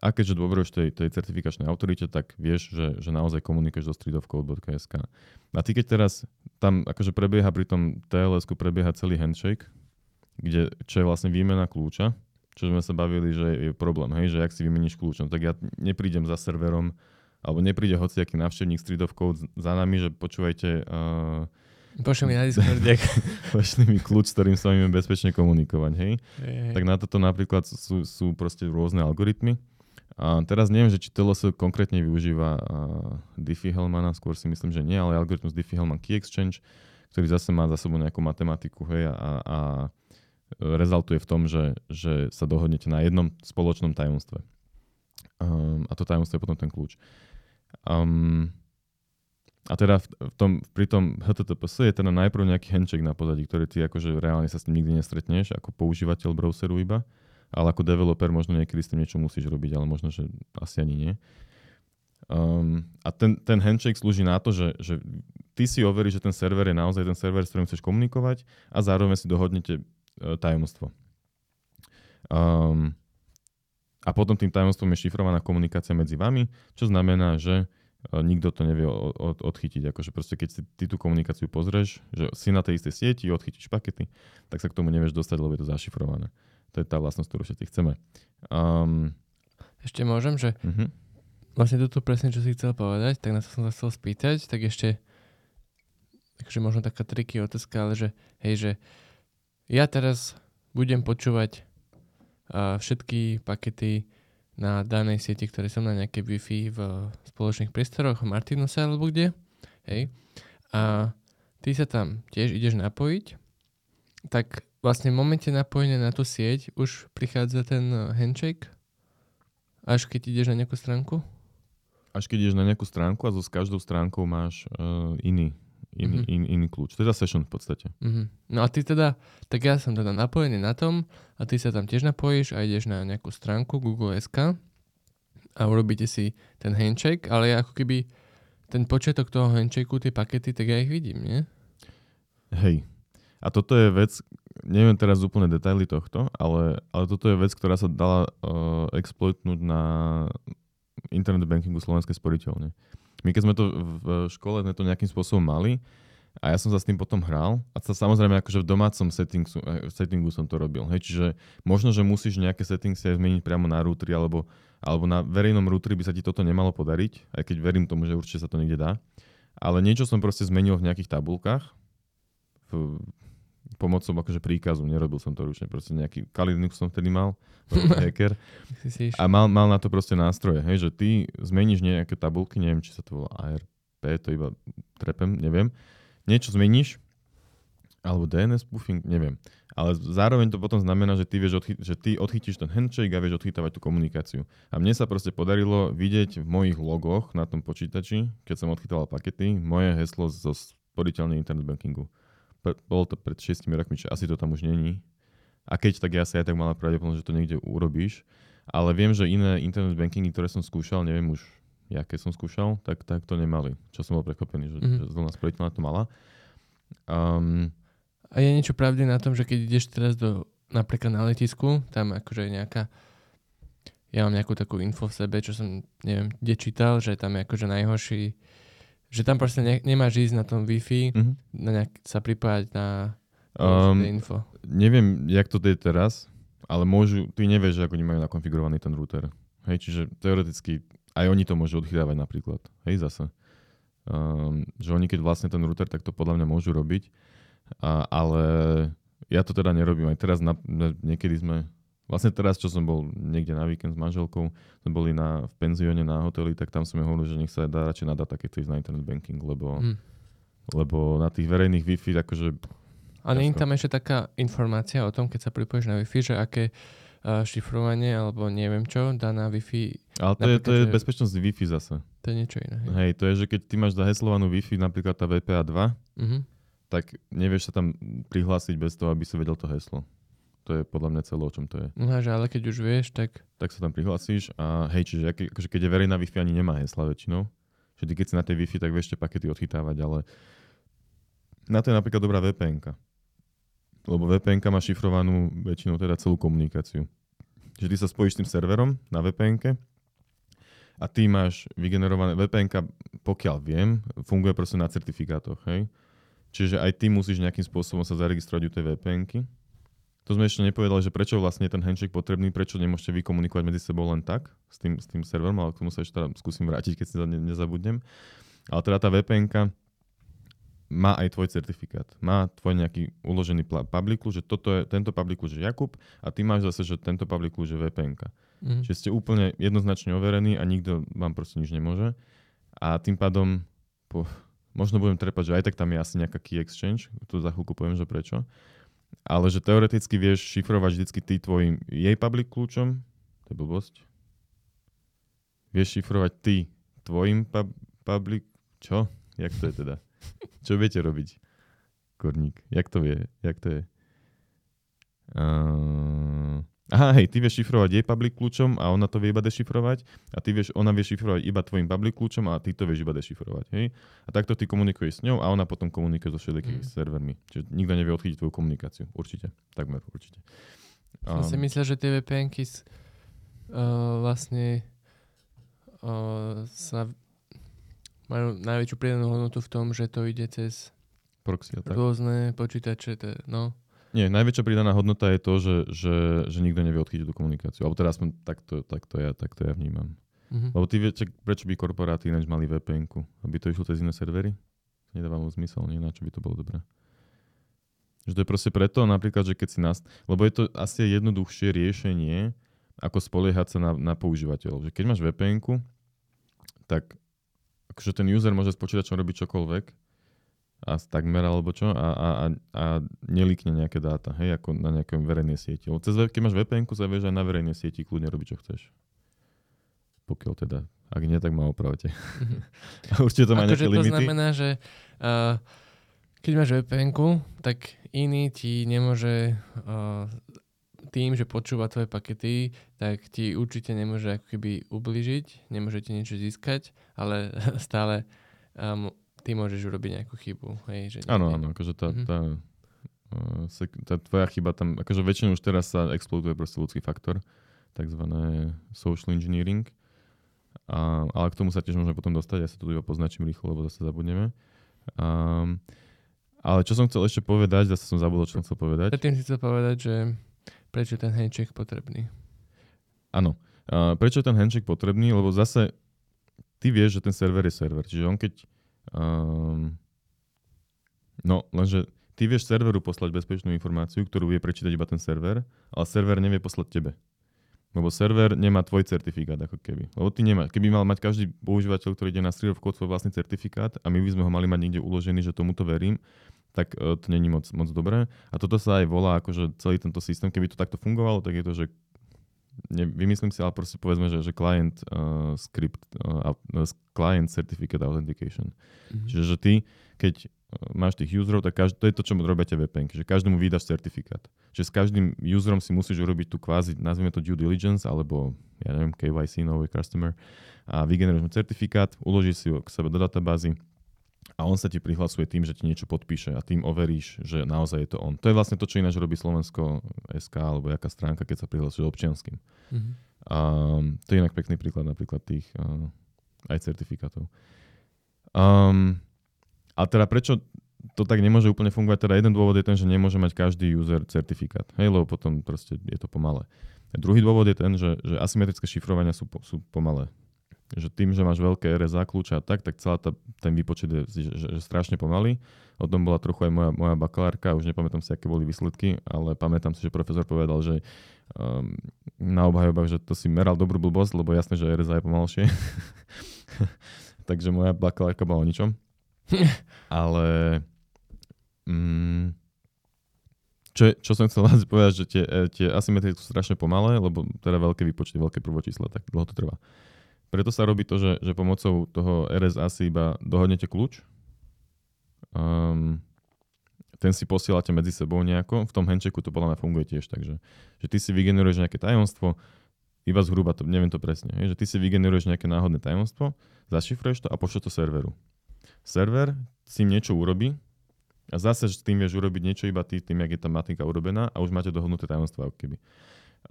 a keďže dôveruješ tej, tej certifikačnej autorite, tak vieš, že, že naozaj komunikuješ do Street of Code.sk. A ty keď teraz tam akože prebieha pri tom té el esku prebieha celý handshake, kde, čo je vlastne výmena kľúča, čo sme sa bavili, že je problém, hej, že ak si vymeníš kľúčom, tak ja neprídem za serverom, alebo nepríde hociaký návštevník Street of Code za nami, že počúvajte... Uh, Pošli mi na Discordiek. Pošli mi kľúč, s ktorým sa máme bezpečne komunikovať, hej? Hey, hey. Tak na toto napríklad sú, sú proste rôzne algoritmy. A teraz neviem, že či té el es konkrétne využíva uh, Diffie-Hellmana, skôr si myslím, že nie, ale algoritmus Diffie-Hellman Key Exchange, ktorý zase má za sebou nejakú matematiku, hej, a, a rezultuje v tom, že, že sa dohodnete na jednom spoločnom tajomstve. Um, a to tajomstvo je potom ten kľúč. Um, A teda v tom, pri tom há té té pé es je teda najprv nejaký handshake na pozadí, ktorý ty akože reálne sa s tým nikdy nestretneš, ako používateľ browseru iba, ale ako developer možno niekedy s tým niečo musíš robiť, ale možno, že asi ani nie. Um, a ten, ten handshake slúži na to, že, že ty si overíš, že ten server je naozaj ten server, s ktorým chceš komunikovať a zároveň si dohodnete tajomstvo. Um, a potom tým tajomstvom je šifrovaná komunikácia medzi vami, čo znamená, že nikto to nevie od, odchytiť. Akože proste keď si ty tú komunikáciu pozrieš, že si na tej istej sieti, odchytíš pakety, tak sa k tomu nevieš dostať, lebo je to zašifrované. To je tá vlastnosť, ktorú všetci chceme. Um... Ešte môžem, že uh-huh. vlastne toto presne, čo si chcel povedať, tak na to som sa chcel spýtať, tak ešte takže možno taká triky otázka, ale že hej, že ja teraz budem počúvať uh, všetky pakety na danej sieti, ktoré som na nejaké Wi-Fi v spoločných priestoroch, v Martinuse alebo kde, hej. A ty sa tam tiež ideš napojiť, tak vlastne v momente napojenia na tú sieť už prichádza ten handshake, až keď ideš na nejakú stránku? Až keď ideš na nejakú stránku a so s každou stránkou máš uh, iný, iný, mm-hmm. in, iný kľúč. Teda session v podstate. Mm-hmm. No a ty teda, tak ja som teda napojený na tom, a ty sa tam tiež napojíš a ideš na nejakú stránku Google bodka es ká a urobíte si ten handshake, ale ja ako keby ten počiatok toho handshakeu, tie pakety, tak ja ich vidím, nie? Hej. A toto je vec, neviem teraz úplne detaily tohto, ale, ale toto je vec, ktorá sa dala uh, exploitnúť na internet bankingu Slovenskej sporiteľne. My keď sme to v škole sme to nejakým spôsobom mali, a ja som sa s tým potom hral a sa samozrejme akože v domácom settingu, settingu som to robil. Hej, čiže možno, že musíš nejaké settings aj zmeniť priamo na routeri alebo, alebo na verejnom routeri by sa ti toto nemalo podariť, aj keď verím tomu, že určite sa to niekde dá. Ale niečo som proste zmenil v nejakých tabuľkách v, pomocou akože príkazu, nerobil som to ručne, proste nejaký Kali Linux som vtedy mal, hacker a mal, mal na to proste nástroje. Hej, že ty zmeníš nejaké tabuľky, neviem, či sa to volá á er pé, to iba trepem, neviem. Niečo zmeníš, alebo dé en es spoofing, neviem. Ale zároveň to potom znamená, že ty, vieš odchy- že ty odchytíš ten handshake a vieš odchytávať tú komunikáciu. A mne sa proste podarilo vidieť v mojich logoch na tom počítači, keď som odchytával pakety, moje heslo zo sporiteľnej internet bankingu. Pre- bolo to pred šiestimi rokmi, čo asi to tam už není. A keď, tak ja sa aj tak mala pravdepodobnosť, že to niekde urobíš. Ale viem, že iné internet bankingy, ktoré som skúšal, neviem už... ja keď som skúšal, tak, tak to nemali. Čo som bol prekvapený, že, mm-hmm. že zlná sporiteľná to mala. Um, a je niečo pravdy na tom, že keď ideš teraz do, napríklad na letisku, tam akože je nejaká, ja mám nejakú takú info v sebe, čo som, neviem, kde čítal, že tam je akože najhorší, že tam proste ne, nemáš ísť na tom Wi-Fi, mm-hmm. na nejak, sa pripájať na um, info. Neviem, jak to je teraz, ale môžu, ty nevieš, ako nemajú nakonfigurovaný ten router. Hej, čiže teoreticky aj oni to môžu odchytávať napríklad. Hej, zase. Um, že oni keď vlastne ten router, tak to podľa mňa môžu robiť. A, ale Ja to teda nerobím. Aj teraz na, niekedy sme... Vlastne teraz, čo som bol niekde na víkend s manželkou, sme boli na, v penzióne na hoteli, tak tam som jej hovoril, že nech sa dá radšej na data, keď ísť na internet banking, lebo, hmm. lebo na tých verejných Wi-Fi akože... A nie je tam ešte taká informácia o tom, keď sa pripojíš na Wi-Fi, že aké uh, šifrovanie alebo neviem čo dá na Wi-Fi... Ale to je, to je že... bezpečnosť Wi-Fi zase. To je niečo iné. Hej, to je, že keď ty máš zaheslovanú Wi-Fi, napríklad tá vé pé á dva, mm-hmm. tak nevieš sa tam prihlásiť bez toho, aby si vedel to heslo. To je podľa mňa celé, o čom to je. No, že ale keď už vieš, tak... Tak sa tam prihlásíš a hej, čiže akože keď je verejná Wi-Fi, ani nemá hesla väčšinou. Čiže ty keď si na tej Wi-Fi, tak vieš tie pakety odchytávať, ale na to je napríklad dobrá vé pé énka. Lebo vé pé énka má šifrovanú väčšinou teda celú komunikáciu. Čiže ty sa spojíš s tým serverom na vé pé énke a ty máš vygenerované... vé pé énka, pokiaľ viem, funguje proste na certifikátoch, hej? Čiže aj ty musíš nejakým spôsobom sa zaregistrovať u tej vé pé énky. To sme ešte nepovedali, že prečo vlastne je ten handshake potrebný, prečo nemôžete vykomunikovať medzi sebou len tak s tým, s tým serverom, ale k tomu sa ešte teda skúsim vrátiť, keď si to nezabudnem. Ale teda tá vé pé énka má aj tvoj certifikát. Má tvoj nejaký uložený public kľúč, že toto je, tento public kľúč je Jakub a ty máš zase, že tento public kľúč je vé pé énka. Mm. Čiže ste úplne jednoznačne overení a nikto vám proste nič nemôže. A tým pádom po, možno budem trepať, že aj tak tam je asi nejaká key exchange, tu za chvíľku poviem, že prečo. Ale že teoreticky vieš šifrovať vždycky ty tvojim jej public kľúčom, to je blbosť. Vieš šifrovať ty tvojim pub, public, čo? Jak to je teda? Čo viete robiť? Korník, jak to vie? Jak to je? Uh... Aha, hej, ty vieš šifrovať jej public kľúčom a ona to vie iba dešifrovať a ty vieš, ona vie šifrovať iba tvojim public kľúčom a ty to vieš iba dešifrovať, hej? A takto ty komunikuješ s ňou a ona potom komunikuje so všetkými mm. servermi. Čiže nikto nevie odchytiť tvoju komunikáciu. Určite. Takmer určite. Som um, si myslel, že tie vé pé énky uh, vlastne uh, sa majú najväčšiu prídanú hodnotu v tom, že to ide cez proxy, tak? Rôzne počítače, t- no. Nie, najväčšia pridaná hodnota je to, že, že, že nikto nevie odchytiť tú komunikáciu. Alebo teda aspoň takto, takto, ja, takto ja vnímam. Mm-hmm. Lebo ty viete, prečo by korporáty ináč mali vé pé énku? Aby to išlo cez iné servery? Nedáva mu zmysel, nie? Na čo by to bolo dobré? Že to je proste preto, napríklad, že keď si nás... Lebo je to asi jednoduchšie riešenie, ako spoliehať sa na, na používateľov. Že keď máš vé pé énku, tak akože ten user môže s počítačom robiť čokoľvek, a takmer alebo čo a, a, a, a nelikne nejaké dáta, hej, ako na nejakom verejnej sieti. Lebo cez, keď máš vé pé énku, sa vieš aj na verejnej sieti kľudne robiť, čo chceš. Pokiaľ teda. Ak nie, tak ma opravte. Mm-hmm. A určite to má nejaké limity. Akože to znamená, že uh, keď máš vé pé énku, tak iný ti nemôže uh, tým, že počúva tvoje pakety, tak ti určite nemôže ako keby ublížiť, nemôže ti niečo získať, ale stále... Um, ty môžeš urobiť nejakú chybu. Áno, áno, akože tá, mm-hmm. tá, tá, tá tvoja chyba tam, akože väčšinou už teraz sa exploduje proste ľudský faktor, takzvané social engineering, a, ale k tomu sa tiež môžeme potom dostať, ja sa tu iba poznačím rýchlo, lebo zase zabudneme. A, ale čo som chcel ešte povedať, zase som zabudol, čo som chcel povedať. Predtým si chcel povedať, že prečo ten handshake potrebný. Áno, prečo ten handshake potrebný, lebo zase ty vieš, že ten server je server, čiže on keď Um, no, lenže ty vieš serveru poslať bezpečnú informáciu, ktorú vie prečítať iba ten server, ale server nevie poslať tebe. Lebo server nemá tvoj certifikát, ako keby. Lebo ty nemáš. Keby mal mať každý používateľ, ktorý ide na Street of Code svoj vlastný certifikát a my by sme ho mali mať niekde uložený, že tomuto verím, tak uh, to není moc, moc dobré. A toto sa aj volá, akože celý tento systém, keby to takto fungovalo, tak je to, že vymyslím si, ale proste povedzme, že, že client uh, script, uh, uh, client certificate authentication. Mm-hmm. Čiže že ty, keď máš tých userov, tak každý, to je to, čo robia tie vé pé énky, že každému vydáš certifikát. Že s každým userom si musíš urobiť tú kvázi, nazvime to due diligence, alebo ja neviem, ká vaj sí, nový customer, a vygeneruješ mu certifikát, uložíš si ho k sebe do databázy a on sa ti prihlasuje tým, že ti niečo podpíše a tým overíš, že naozaj je to on. To je vlastne to, čo ináč robí Slovensko bodka es ká alebo jaká stránka, keď sa prihlasuje občianskym. Mm-hmm. Um, to je inak pekný príklad napríklad tých uh, aj certifikátov. Um, a teda prečo to tak nemôže úplne fungovať? Teda jeden dôvod je ten, že nemôže mať každý user certifikát. Hej, lebo potom proste je to pomalé. A druhý dôvod je ten, že, že asymetrické šifrovania sú, po, sú pomalé. že tým, že máš veľké er es á kľúče a tak, tak celá tá, ten výpočet je že, že, že strašne pomalý. O tom bola trochu aj moja, moja bakalárka, už nepamätám si, aké boli výsledky, ale pamätám si, že profesor povedal, že um, na obhajobách, že to si meral dobrú blbosť, lebo jasné, že er es á je pomalšie. Takže moja bakalárka bola o ničom. Ale um, čo, čo som chcel vás povedať, že tie, tie asymetrie sú strašne pomalé, lebo teda veľké výpočty, veľké prvočísla, tak dlho to trvá. Preto sa robí to, že, že pomocou toho er es á si iba dohodnete kľúč. Um, ten si posielate medzi sebou nejako. V tom handshakeu to podľa mňa funguje tiež. Takže že ty si vygeneruješ nejaké tajomstvo, iba zhruba, to, neviem to presne, je, že ty si vygeneruješ nejaké náhodné tajomstvo, zašifruješ to a pošleš to serveru. Server si niečo urobí a zase s tým vieš urobiť niečo iba ty, tým, jak je tá matika urobená a už máte dohodnuté tajomstvo ako keby.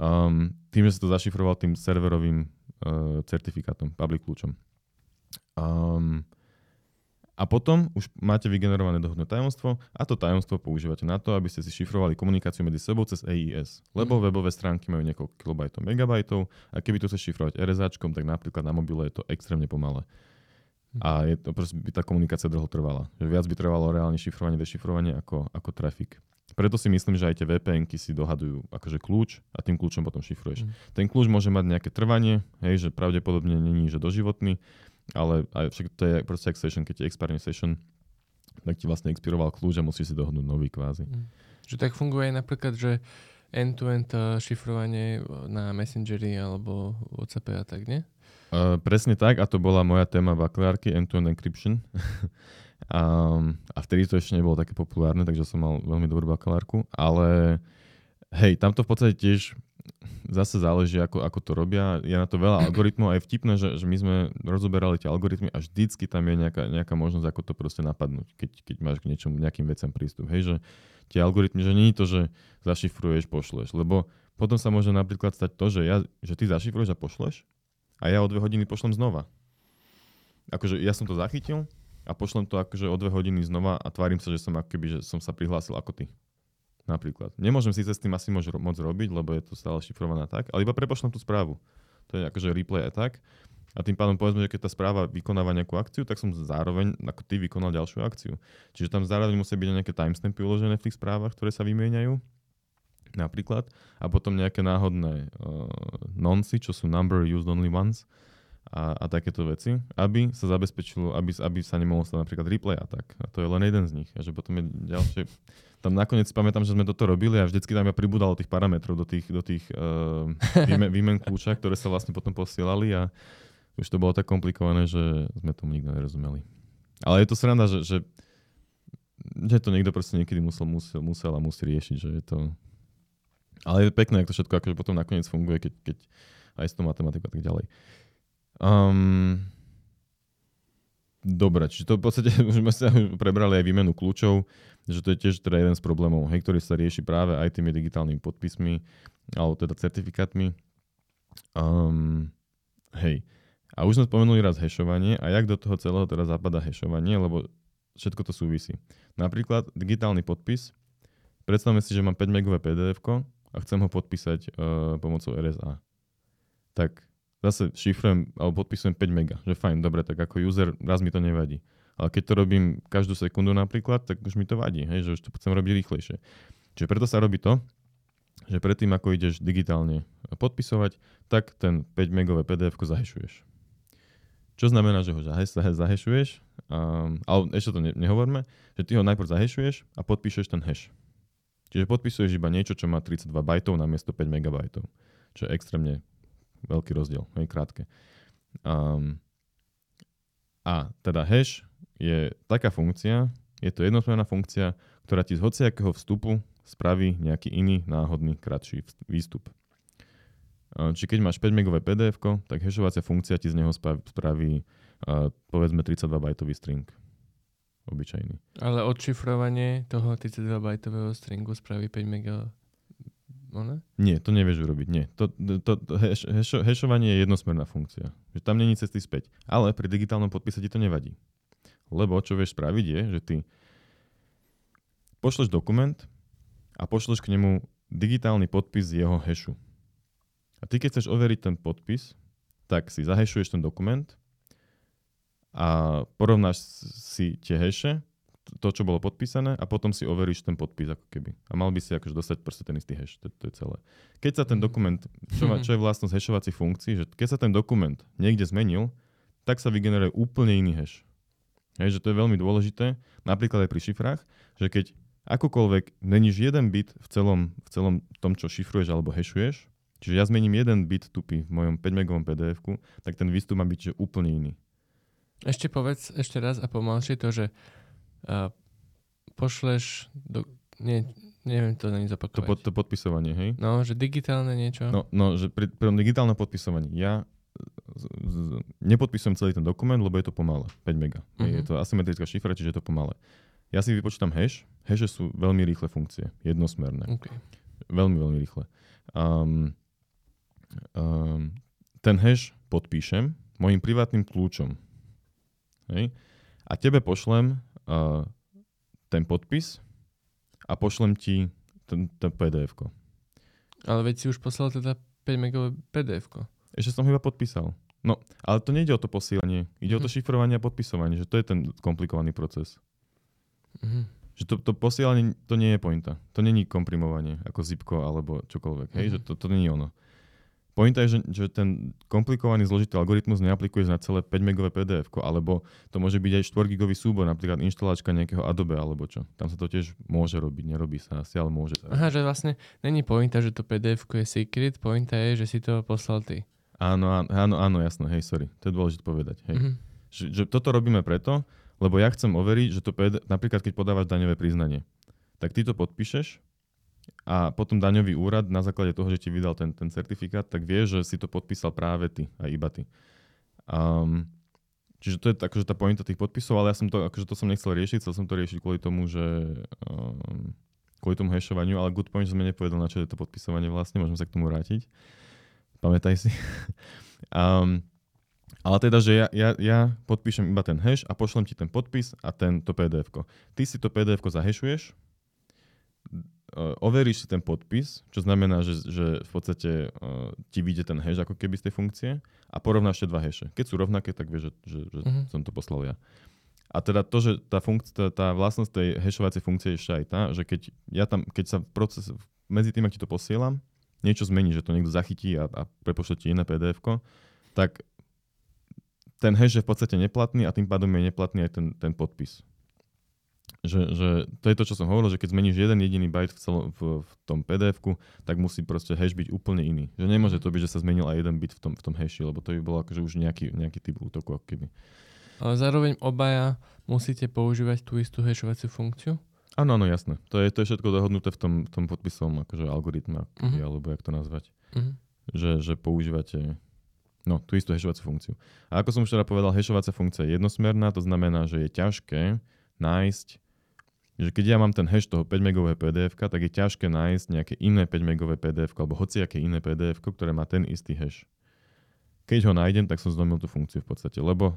Um, tým, že sa to zašifroval tým serverovým uh, certifikátom, public kľúčom. Um, a potom už máte vygenerované dohodnuté tajomstvo a to tajomstvo používate na to, aby ste si šifrovali komunikáciu medzi sebou cez á é es. Lebo webové stránky majú niekoľko kilobajtov, megabajtov a keby to sa šifrovať RSAčkom, tak napríklad na mobile je to extrémne pomalé. A je to, proste by tá komunikácia dlho trvala. Že viac by trvalo reálne šifrovanie, dešifrovanie ako, ako trafik. Preto si myslím, že aj tie vé pé enky si dohadujú akože kľúč a tým kľúčom potom šifruješ. Mm. Ten kľúč môže mať nejaké trvanie, hej, že pravdepodobne není, že doživotný, ale aj však to je proste session, keď je expiring session, tak ti vlastne expiroval kľúč a musíš si dohodnúť nový kvázi. Mm. Že tak funguje aj napríklad, že end-to-end šifrovanie na Messengeri alebo WhatsAppe a tak, nie? Uh, presne tak, a to bola moja téma baklárky, end-to-end encryption. A, a vtedy to ešte nebolo také populárne, takže som mal veľmi dobrú bakalárku, ale hej, tam to v podstate tiež zase záleží, ako, ako to robia. Je na to veľa algoritmov a je vtipné, že, že my sme rozoberali tie algoritmy a vždycky tam je nejaká, nejaká možnosť, ako to proste napadnúť, keď, keď máš k niečomu, nejakým veciam prístup. Hej, že tie algoritmy, že nie je to, že zašifruješ, pošleš, lebo potom sa môže napríklad stať to, že, ja, že ty zašifruješ a pošleš a ja o dve hodiny pošlem znova. Akože ja som to zachytil a pošlem to akože o dve hodiny znova a tvárim sa, že som ako keby, že som sa prihlásil ako ty. Napríklad. Nemôžem síce s tým asi moc robiť, lebo je to stále šifrované tak, ale iba prepošlem tú správu. To je akože replay attack. A tým pádom povedzme, že keď tá správa vykonáva nejakú akciu, tak som zároveň ako ty vykonal ďalšiu akciu. Čiže tam zároveň musí byť nejaké timestampy uložené v tých správach, ktoré sa vymieňajú. Napríklad. A potom nejaké náhodné uh, noncy, čo sú number used only once. A, a takéto veci, aby sa zabezpečilo, aby, aby sa nemohlo stať napríklad replay a tak. A to je len jeden z nich. A že potom je ďalšie. Tam nakoniec pamätám, že sme toto robili a vždycky tam ja pribúdalo tých parametrov do tých, do tých uh, výmen, výmen kľúča, ktoré sa vlastne potom posielali a už to bolo tak komplikované, že sme tomu nikto nerozumeli. Ale je to sranda, že, že, že to niekto proste niekedy musel, musel, musel a musí riešiť. Že je to... Ale je pekné, ako to všetko akože potom nakoniec funguje, keď, keď aj s tou matematikou a tak ďalej. Um, Dobre, čiže to v podstate už sme sa prebrali aj výmenu kľúčov, že to je tiež teda jeden z problémov, hej, ktorý sa rieši práve aj tými digitálnymi podpismi alebo teda certifikátmi. Um, hej, a už sme spomenuli raz hešovanie a jak do toho celého teda zapadá hešovanie, lebo všetko to súvisí. Napríklad digitálny podpis, predstavme si, že mám päť megové pé dé efko a chcem ho podpísať uh, pomocou er es á. Tak zase šifrujem alebo podpisujem päť mega, že fajn, dobre, tak ako user raz mi to nevadí. Ale keď to robím každú sekundu napríklad, tak už mi to vadí, hej, že už to chcem robiť rýchlejšie. Čiže preto sa robí to, že predtým, ako ideš digitálne podpisovať, tak ten päť megové pé dé efko zahešuješ. Čo znamená, že ho zahešuješ, um, ale ešte to ne- nehovorme, že ty ho najprv zahešuješ a podpíšeš ten hash. Čiže podpisuješ iba niečo, čo má tridsaťdva bajtov namiesto päť megabajtov, čo je extrémne veľký rozdiel, hej, krátke. Um, a teda hash je taká funkcia, je to jednosmerná funkcia, ktorá ti z hociakého vstupu spraví nejaký iný náhodný kratší výstup. Um, či keď máš päť megové pé dé efko, tak hashovacia funkcia ti z neho spraví uh, povedzme tridsaťdva bajtový string. Obyčajný. Ale odšifrovanie toho tridsaťdva bajtového stringu spraví päť mega... Ona? Nie, to nevieš urobiť, nie. To, to, to hash, hash, hashovanie je jednosmerná funkcia. Že tam není cesty späť. Ale pri digitálnom podpise ti to nevadí. Lebo čo vieš spraviť je, že ty pošleš dokument a pošleš k nemu digitálny podpis jeho hashu. A ty keď chceš overiť ten podpis, tak si zahešuješ ten dokument a porovnáš si tie heše, to, čo bolo podpísané, a potom si overíš ten podpis ako keby. A mal by si akože dostať proste ten istý hash. To, to je celé. Keď sa ten dokument, čo, ma, čo je vlastnosť hashovacích funkcií, že keď sa ten dokument niekde zmenil, tak sa vygeneruje úplne iný hash. Hej, že to je veľmi dôležité, napríklad aj pri šifrách, že keď akokoľvek meníš jeden bit v celom, v celom tom, čo šifruješ alebo hashuješ, čiže ja zmením jeden bit tupy v mojom päť megovom pé dé efku, tak ten výstup má byť že úplne iný. Ešte povedz ešte raz a pomalšie to, že uh, pošleš do... Nie, neviem, to není zapakovať. To, pod, to podpisovanie, hej? No, že digitálne niečo. No, no že pri, pri digitálnom podpisovaní. Ja z, z, nepodpisujem celý ten dokument, lebo je to pomalé. päť mega. Mm-hmm. Je to asymetrická šifra, čiže je to pomalé. Ja si vypočítam hash. Hashe sú veľmi rýchle funkcie. Jednosmerné. Okay. Veľmi, veľmi rýchle. Um, Um, ten hash podpíšem mojim privátnym kľúčom. Hej? A tebe pošlem uh, ten podpis a pošlem ti ten, ten pé dé efko. Ale veď si už poslal teda päť megové pé dé efko. Ešte som ho iba podpísal. No, ale to nejde o to posielanie. Ide mm-hmm. o to šifrovanie a podpisovanie, že to je ten komplikovaný proces. Mhm. Že to, to posielanie, to nie je pointa. To není komprimovanie, ako zipko alebo čokoľvek. Hej? Mm-hmm. Že to, to není ono. Pointa je, že, že ten komplikovaný zložitý algoritmus neaplikuješ na celé päť megové pé dé efko, alebo to môže byť aj štyri gigový súbor, napríklad inštaláčka nejakého Adobe alebo čo. Tam sa to tiež môže robiť, nerobí sa asi, ale môže sa. Aha, že vlastne není pointa, že to pé dé efko je secret, pointa je, že si to poslal ty. Áno, áno, áno, áno jasno, hej, sorry, to je dôležité povedať. Hej. Mm-hmm. Že, že toto robíme preto, lebo ja chcem overiť, že to pé dé ef, napríklad keď podávaš daňové priznanie, tak ty to podpíšeš, a potom daňový úrad na základe toho, že ti vydal ten, ten certifikát, tak vie, že si to podpísal práve ty a iba ty. Um, čiže to je akože tá pointa tých podpisov, ale ja som to, akože to som nechcel riešiť, chcel som to riešiť kvôli tomu, že um, kvôli tomu hashovaniu, ale good point, že sme nepovedal, na čo je to podpisovanie vlastne, môžeme sa k tomu vrátiť. Pamätaj si. um, ale teda, že ja, ja, ja podpíšem iba ten hash a pošlem ti ten podpis a ten, to pé dé efko. Ty si to pé dé efko zahashuješ, overíš si ten podpis, čo znamená, že, že v podstate uh, ti vyjde ten hash ako keby z tej funkcie a porovnáš tie dva hashe. Keď sú rovnaké, tak vieš, že, že, že uh-huh. som to poslal ja. A teda to, že tá, funkcia, tá, tá vlastnosť tej hashovacej funkcie je ešte aj tá, že keď, ja tam, keď sa proces, medzi tým, ak ti to posielam, niečo zmení, že to niekto zachytí a, a prepošle ti iné pé dé efko, tak ten hash je v podstate neplatný a tým pádom je neplatný aj ten, ten podpis. Že, že to je to, čo som hovoril, že keď zmeníš jeden jediný byte v, celo, v, v tom pé dé efku, tak musí proste hash byť úplne iný. Že nemôže to byť, že sa zmenil aj jeden byt v tom, v tom hashi, lebo to by bolo akože už nejaký, nejaký typ útoku. Ako keby. Ale zároveň obaja musíte používať tú istú hashovaciu funkciu? Áno, áno, jasné. To je, to je všetko dohodnuté v tom, v tom podpisovom akože algoritma, uh-huh. alebo jak to nazvať. Uh-huh. Že, že používate... No, tú istú hashovaciu funkciu. A ako som už teda povedal, hashovacia funkcia je jednosmerná, to znamená, že je ťažké nájsť, že keď ja mám ten hash toho päť megového pé dé efka, tak je ťažké nájsť nejaké iné päť megové pé dé efko alebo hociaké iné pé dé efko, ktoré má ten istý hash. Keď ho nájdem, tak som zlomil tú funkciu v podstate, lebo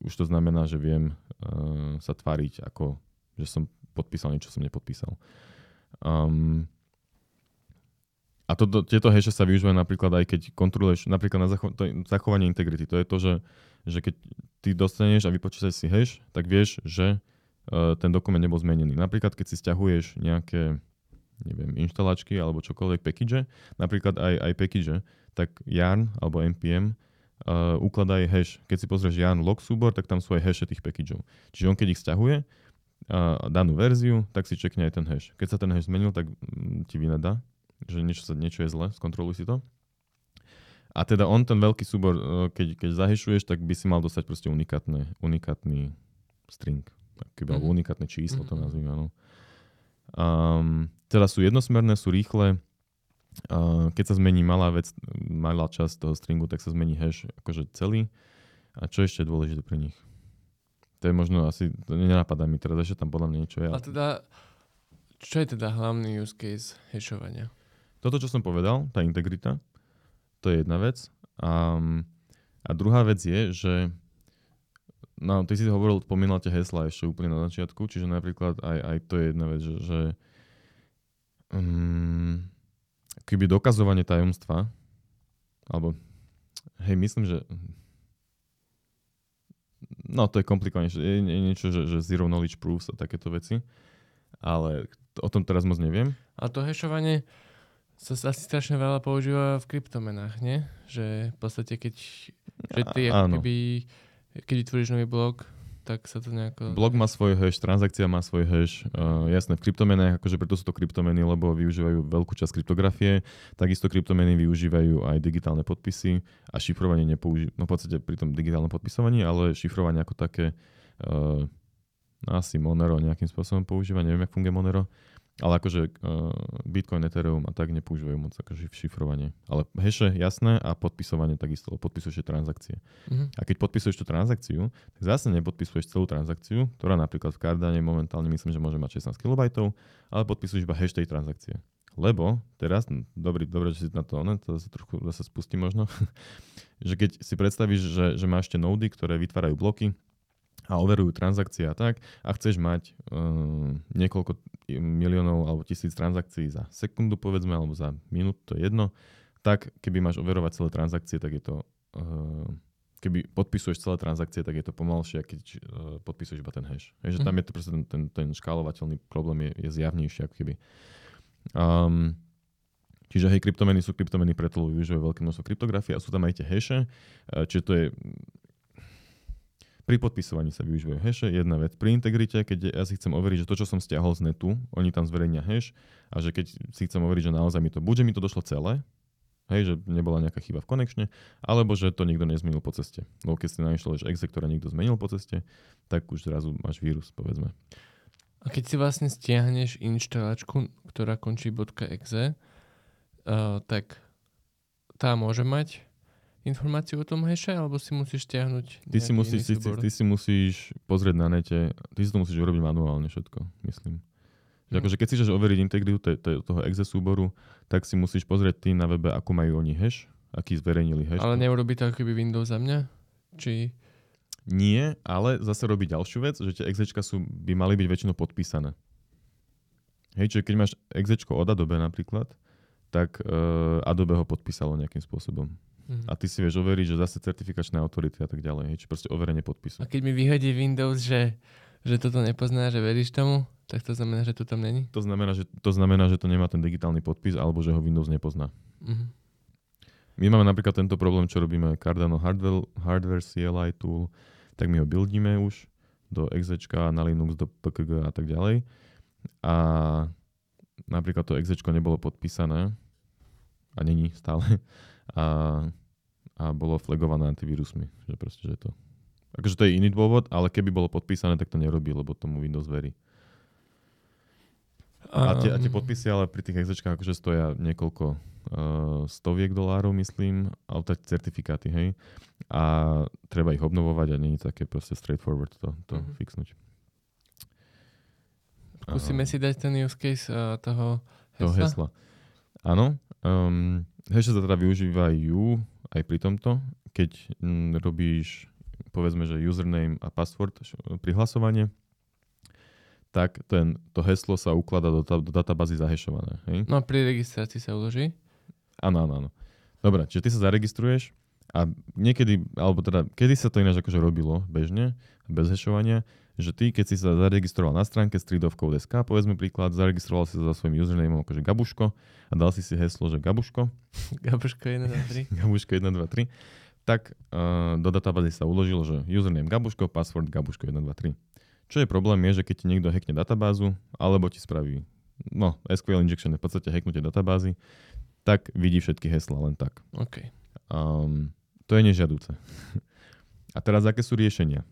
už to znamená, že viem uh, sa tváriť ako, že som podpísal niečo, som nepodpísal. Um, a to, to, tieto hashe sa využívajú napríklad aj keď kontroluješ, napríklad na zacho- to, zachovanie integrity. To je to, že, že keď ty dostaneš a vypočítaš si hash, tak vieš, že ten dokument nebol zmenený. Napríklad, keď si stiahuješ nejaké, neviem, inštalačky alebo čokoľvek package, napríklad aj, aj package, tak yarn alebo npm uh, ukladá aj hash. Keď si pozrieš yarn log súbor, tak tam sú aj hashe tých packageov. Čiže on, keď ich stiahuje a uh, danú verziu, tak si checkne aj ten hash. Keď sa ten hash zmenil, tak mm, ti vynadá, že niečo, sa, niečo je zle, skontroluj si to. A teda on, ten veľký súbor, uh, keď, keď zahashuješ, tak by si mal dostať proste unikátne, unikátny string. Keby, alebo unikátne číslo, to nazvime, áno. Um, teda sú jednosmerné, sú rýchle. Uh, keď sa zmení malá vec, malá časť toho stringu, tak sa zmení hash akože celý. A čo ešte je dôležité pre nich? To je možno asi, to nenapadá mi teraz, ešte tam podľa mňa niečo je. A teda, čo je teda hlavný use case hashovania? Toto, čo som povedal, tá integrita, to je jedna vec. Um, a druhá vec je, že no, ty si hovoril, spomínal tie heslá ešte úplne na začiatku, čiže napríklad aj, aj to je jedna vec, že, že um, keby dokazovanie tajomstva, alebo hej, myslím, že... No, to je komplikovanejšie. Je niečo, že, že zero knowledge proofs a takéto veci. Ale o tom teraz moc neviem. A to hešovanie sa asi strašne veľa používa v kryptomenách, nie? Že v podstate, keď že ty, a, keby, keď vytvoríš nový blog, tak sa to nejako... Blog má svoj hash, transakcia má svoj hash. Uh, jasné, v kryptomenách, akože preto sú to kryptomeny, lebo využívajú veľkú časť kryptografie. Takisto kryptomeny využívajú aj digitálne podpisy a šifrovanie nepoužívajú. No v podstate pri tom digitálnom podpisovaní, ale šifrovanie ako také... Uh, asi Monero nejakým spôsobom používa, neviem, jak funguje Monero, ale akože uh, Bitcoin, Ethereum a tak nepoužívajú moc akože šifrovanie. Ale hashe, jasné, a podpisovanie takisto, podpisuješ transakcie. Uh-huh. A keď podpisuješ tú transakciu, tak zase nepodpisuješ celú transakciu, ktorá napríklad v Cardane momentálne myslím, že môže mať šestnásť kilobajtov, ale podpisuješ iba hash tej transakcie. Lebo teraz, dobrý, dobré, že si na to, ne, to zase trochu zase spustí možno, že keď si predstavíš, že, že máš tie nódy, ktoré vytvárajú bloky, a overujú transakcie a tak a chceš mať uh, niekoľko miliónov alebo tisíc transakcií za sekundu, povedzme, alebo za minútu, to je jedno, tak keby máš overovať celé transakcie, tak je to uh, keby podpisuješ celé transakcie, tak je to pomalšie, keď uh, podpisuješ iba ten hash. Takže tam je to proste ten, ten, ten škálovateľný problém je, je zjavnejší, ako keby. Um, čiže hej, kryptomeny sú kryptomeny, preto využívajú veľké množstvo kryptografie a sú tam aj tie hashe, čiže to je... Pri podpisovaní sa využívajú hashe, jedna vec. Pri integrite, keď ja si chcem overiť, že to, čo som stiahol z netu, oni tam zverejnia hash a že keď si chcem overiť, že naozaj mi to, buď mi to došlo celé, hej, že nebola nejaká chyba v konečne, alebo že to nikto nezmenil po ceste. Lebo keď si našiel, že exec, ktorá nikto zmenil po ceste, tak už zrazu máš vírus, povedzme. A keď si vlastne stiahneš inštalačku, ktorá končí .exe, uh, tak tá môže mať informáciu o tom hashe, alebo si musíš stiahnuť ty si musíš, ty, ty, ty si musíš pozrieť na nete, ty si to musíš urobiť manuálne všetko, myslím. Že hmm. akože keď si chceš overiť integritu t- t- toho exe súboru, tak si musíš pozrieť ty na webe, ako majú oni hash, aký zverejnili hash. Ale neurobí to akoby Windows za mňa? Či... Nie, ale zase robí ďalšiu vec, že tie exečka sú, by mali byť väčšinou podpísané. Hej, čiže keď máš exečko od Adobe napríklad, tak uh, Adobe ho podpísalo nejakým spôsobom. Mm-hmm. A ty si vieš overiť, že zase certifikačné autority a tak ďalej. Hej, či proste overenie podpisu. A keď mi vyhodí Windows, že, že toto nepozná, že veríš tomu, tak to znamená, že to tam není? To znamená, že to, znamená, že to nemá ten digitálny podpis, alebo že ho Windows nepozná. Mm-hmm. My máme napríklad tento problém, čo robíme Cardano Hardware, hardware C L I tool, tak my ho buildíme už do exečka, na Linux, do P K G a tak ďalej. A napríklad to exečko nebolo podpísané a není stále. A, a bolo flagované antivírusmi. Že proste, že to... Akože to je iný dôvod, ale keby bolo podpísané, tak to nerobí, lebo tomu Windows verí. A tie, a tie podpisy ale pri tých exečkách akože stoja niekoľko uh, stoviek dolárov, myslím, ale tak certifikáty, hej. A treba ich obnovovať a nie je také proste straightforward to, to mm-hmm. fixnúť. Skúsime si dať ten use case uh, toho hesla? Toho hesla. Áno. Um, Hashe sa teda využívajú aj pri tomto, keď mm, robíš, povedzme, že username a password prihlasovanie, tak ten, to heslo sa ukladá do, do databázy zahashované. Hej? No a pri registrácii sa uloží? Áno, áno, áno. Dobre, čiže ty sa zaregistruješ a niekedy, alebo teda, kedy sa to ináč akože robilo bežne, bez hashovania, že ty, keď si sa zaregistroval na stránke street of code bodka es ká, povedzme príklad, zaregistroval si sa za svojím usernameom akože Gabuško a dal si si heslo, že Gabuško. Gabuško jeden dva tri. Gabuško jeden dva tri. Tak uh, do databázy sa uložilo, že username Gabuško, password Gabuško jeden dva tri. Čo je problém je, že keď ti niekto hackne databázu, alebo ti spraví, no, S Q L injection je v podstate hacknutie databázy, tak vidí všetky hesla len tak. OK. Um, to je nežiaduce. A teraz, aké sú riešenia?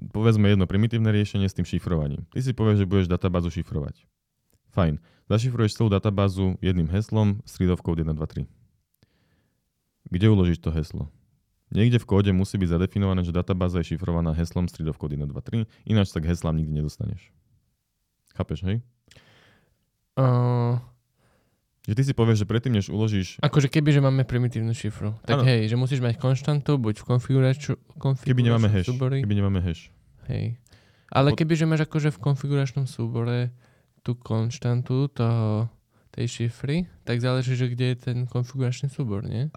Povedzme jedno primitívne riešenie s tým šifrovaním. Ty si povieš, že budeš databázu šifrovať. Fajn. Zašifruješ celú databázu jedným heslom street of code one two three. Kde uložíš to heslo? Niekde v kóde musí byť zadefinované, že databáza je šifrovaná heslom street of code one two three, ináč tak heslám nikdy nedostaneš. Chápeš, hej? Uh... Že ty si povieš, že predtým, než uložíš... Akože keby, že máme primitívnu šifru. Tak ano. Hej, že musíš mať konštantu, buď v konfiguraču... Keby nemáme hash. Súbory. Keby nemáme hash. Hej. Ale Pod... keby, že máš akože v konfiguračnom súbore tú konštantu toho, tej šifry, tak záleží, že kde je ten konfiguračný súbor, nie?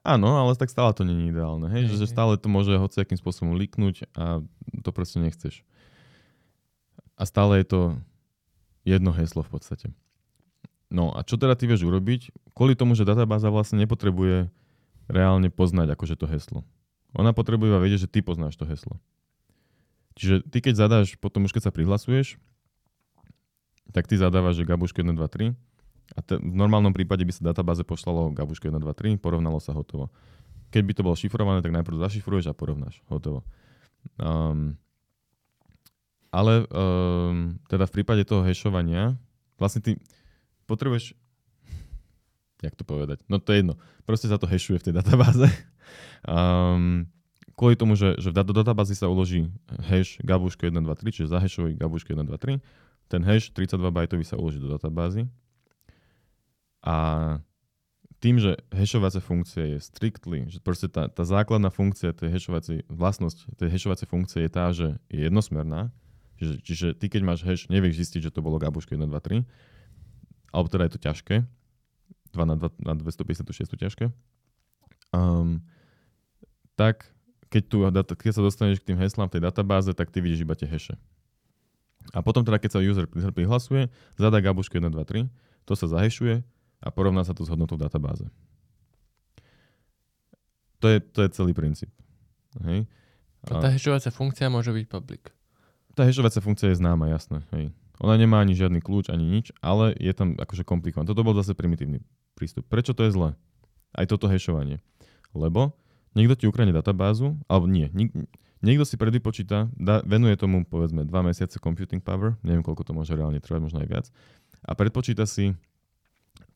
Áno, ale tak stále to nie je ideálne. Hej? Že stále to môže hociakým spôsobom líknuť a to proste nechceš. A stále je to jedno heslo v podstate. No a čo teda ty vieš urobiť? Kvôli tomu, že databáza vlastne nepotrebuje reálne poznať akože to heslo. Ona potrebuje iba vedieť, že ty poznáš to heslo. Čiže ty keď zadáš, potom už keď sa prihlasuješ, tak ty zadávaš, že Gabuško jeden dva tri a te, v normálnom prípade by sa databáze poslalo Gabuško jeden dva tri, porovnalo sa, hotovo. Keď by to bolo šifrované, tak najprv zašifruješ a porovnáš, hotovo. Um, ale um, teda v prípade toho hashovania, vlastne ty potrebuješ, jak to povedať, no to je jedno, proste sa to hashuje v tej databáze. Um, kvôli tomu, že, že do databázy sa uloží hash Gabuško jeden dva tri, čiže zahashuj Gabuško jeden dva tri, ten hash tridsaťdva bajtový sa uloží do databázy a tým, že hashovacia funkcia je strictly, že proste tá, tá základná funkcia tej hashovacej, vlastnosť tej hashovacej funkcie je tá, že je jednosmerná, čiže, čiže ty keď máš hash, nevieš zistiť, že to bolo Gabuško jeden dva tri, alebo teda je to ťažké, dva na dvestopäťdesiatšesť ťažké, um, tak keď, tu, keď sa dostaneš k tým heslám v tej databáze, tak ty vidíš iba tie hashe. A potom teda, keď sa user prihlasuje, zadá Gabuško jeden dva tri, to sa zahešuje a porovná sa to s hodnotou v databáze. To je, to je celý princíp. Hej. A tá hashovacia funkcia môže byť public. Tá hashovacia funkcia je známa, jasné. Hej. Ona nemá ani žiadny kľúč, ani nič, ale je tam akože komplikované. Toto bol zase primitívny prístup. Prečo to je zle? Aj toto hashovanie. Lebo niekto ti ukradne databázu, alebo nie, nikto... Niekto si predvypočíta, da, venuje tomu povedzme dva mesiace computing power, neviem koľko to môže reálne trvať, možno aj viac, a predpočíta si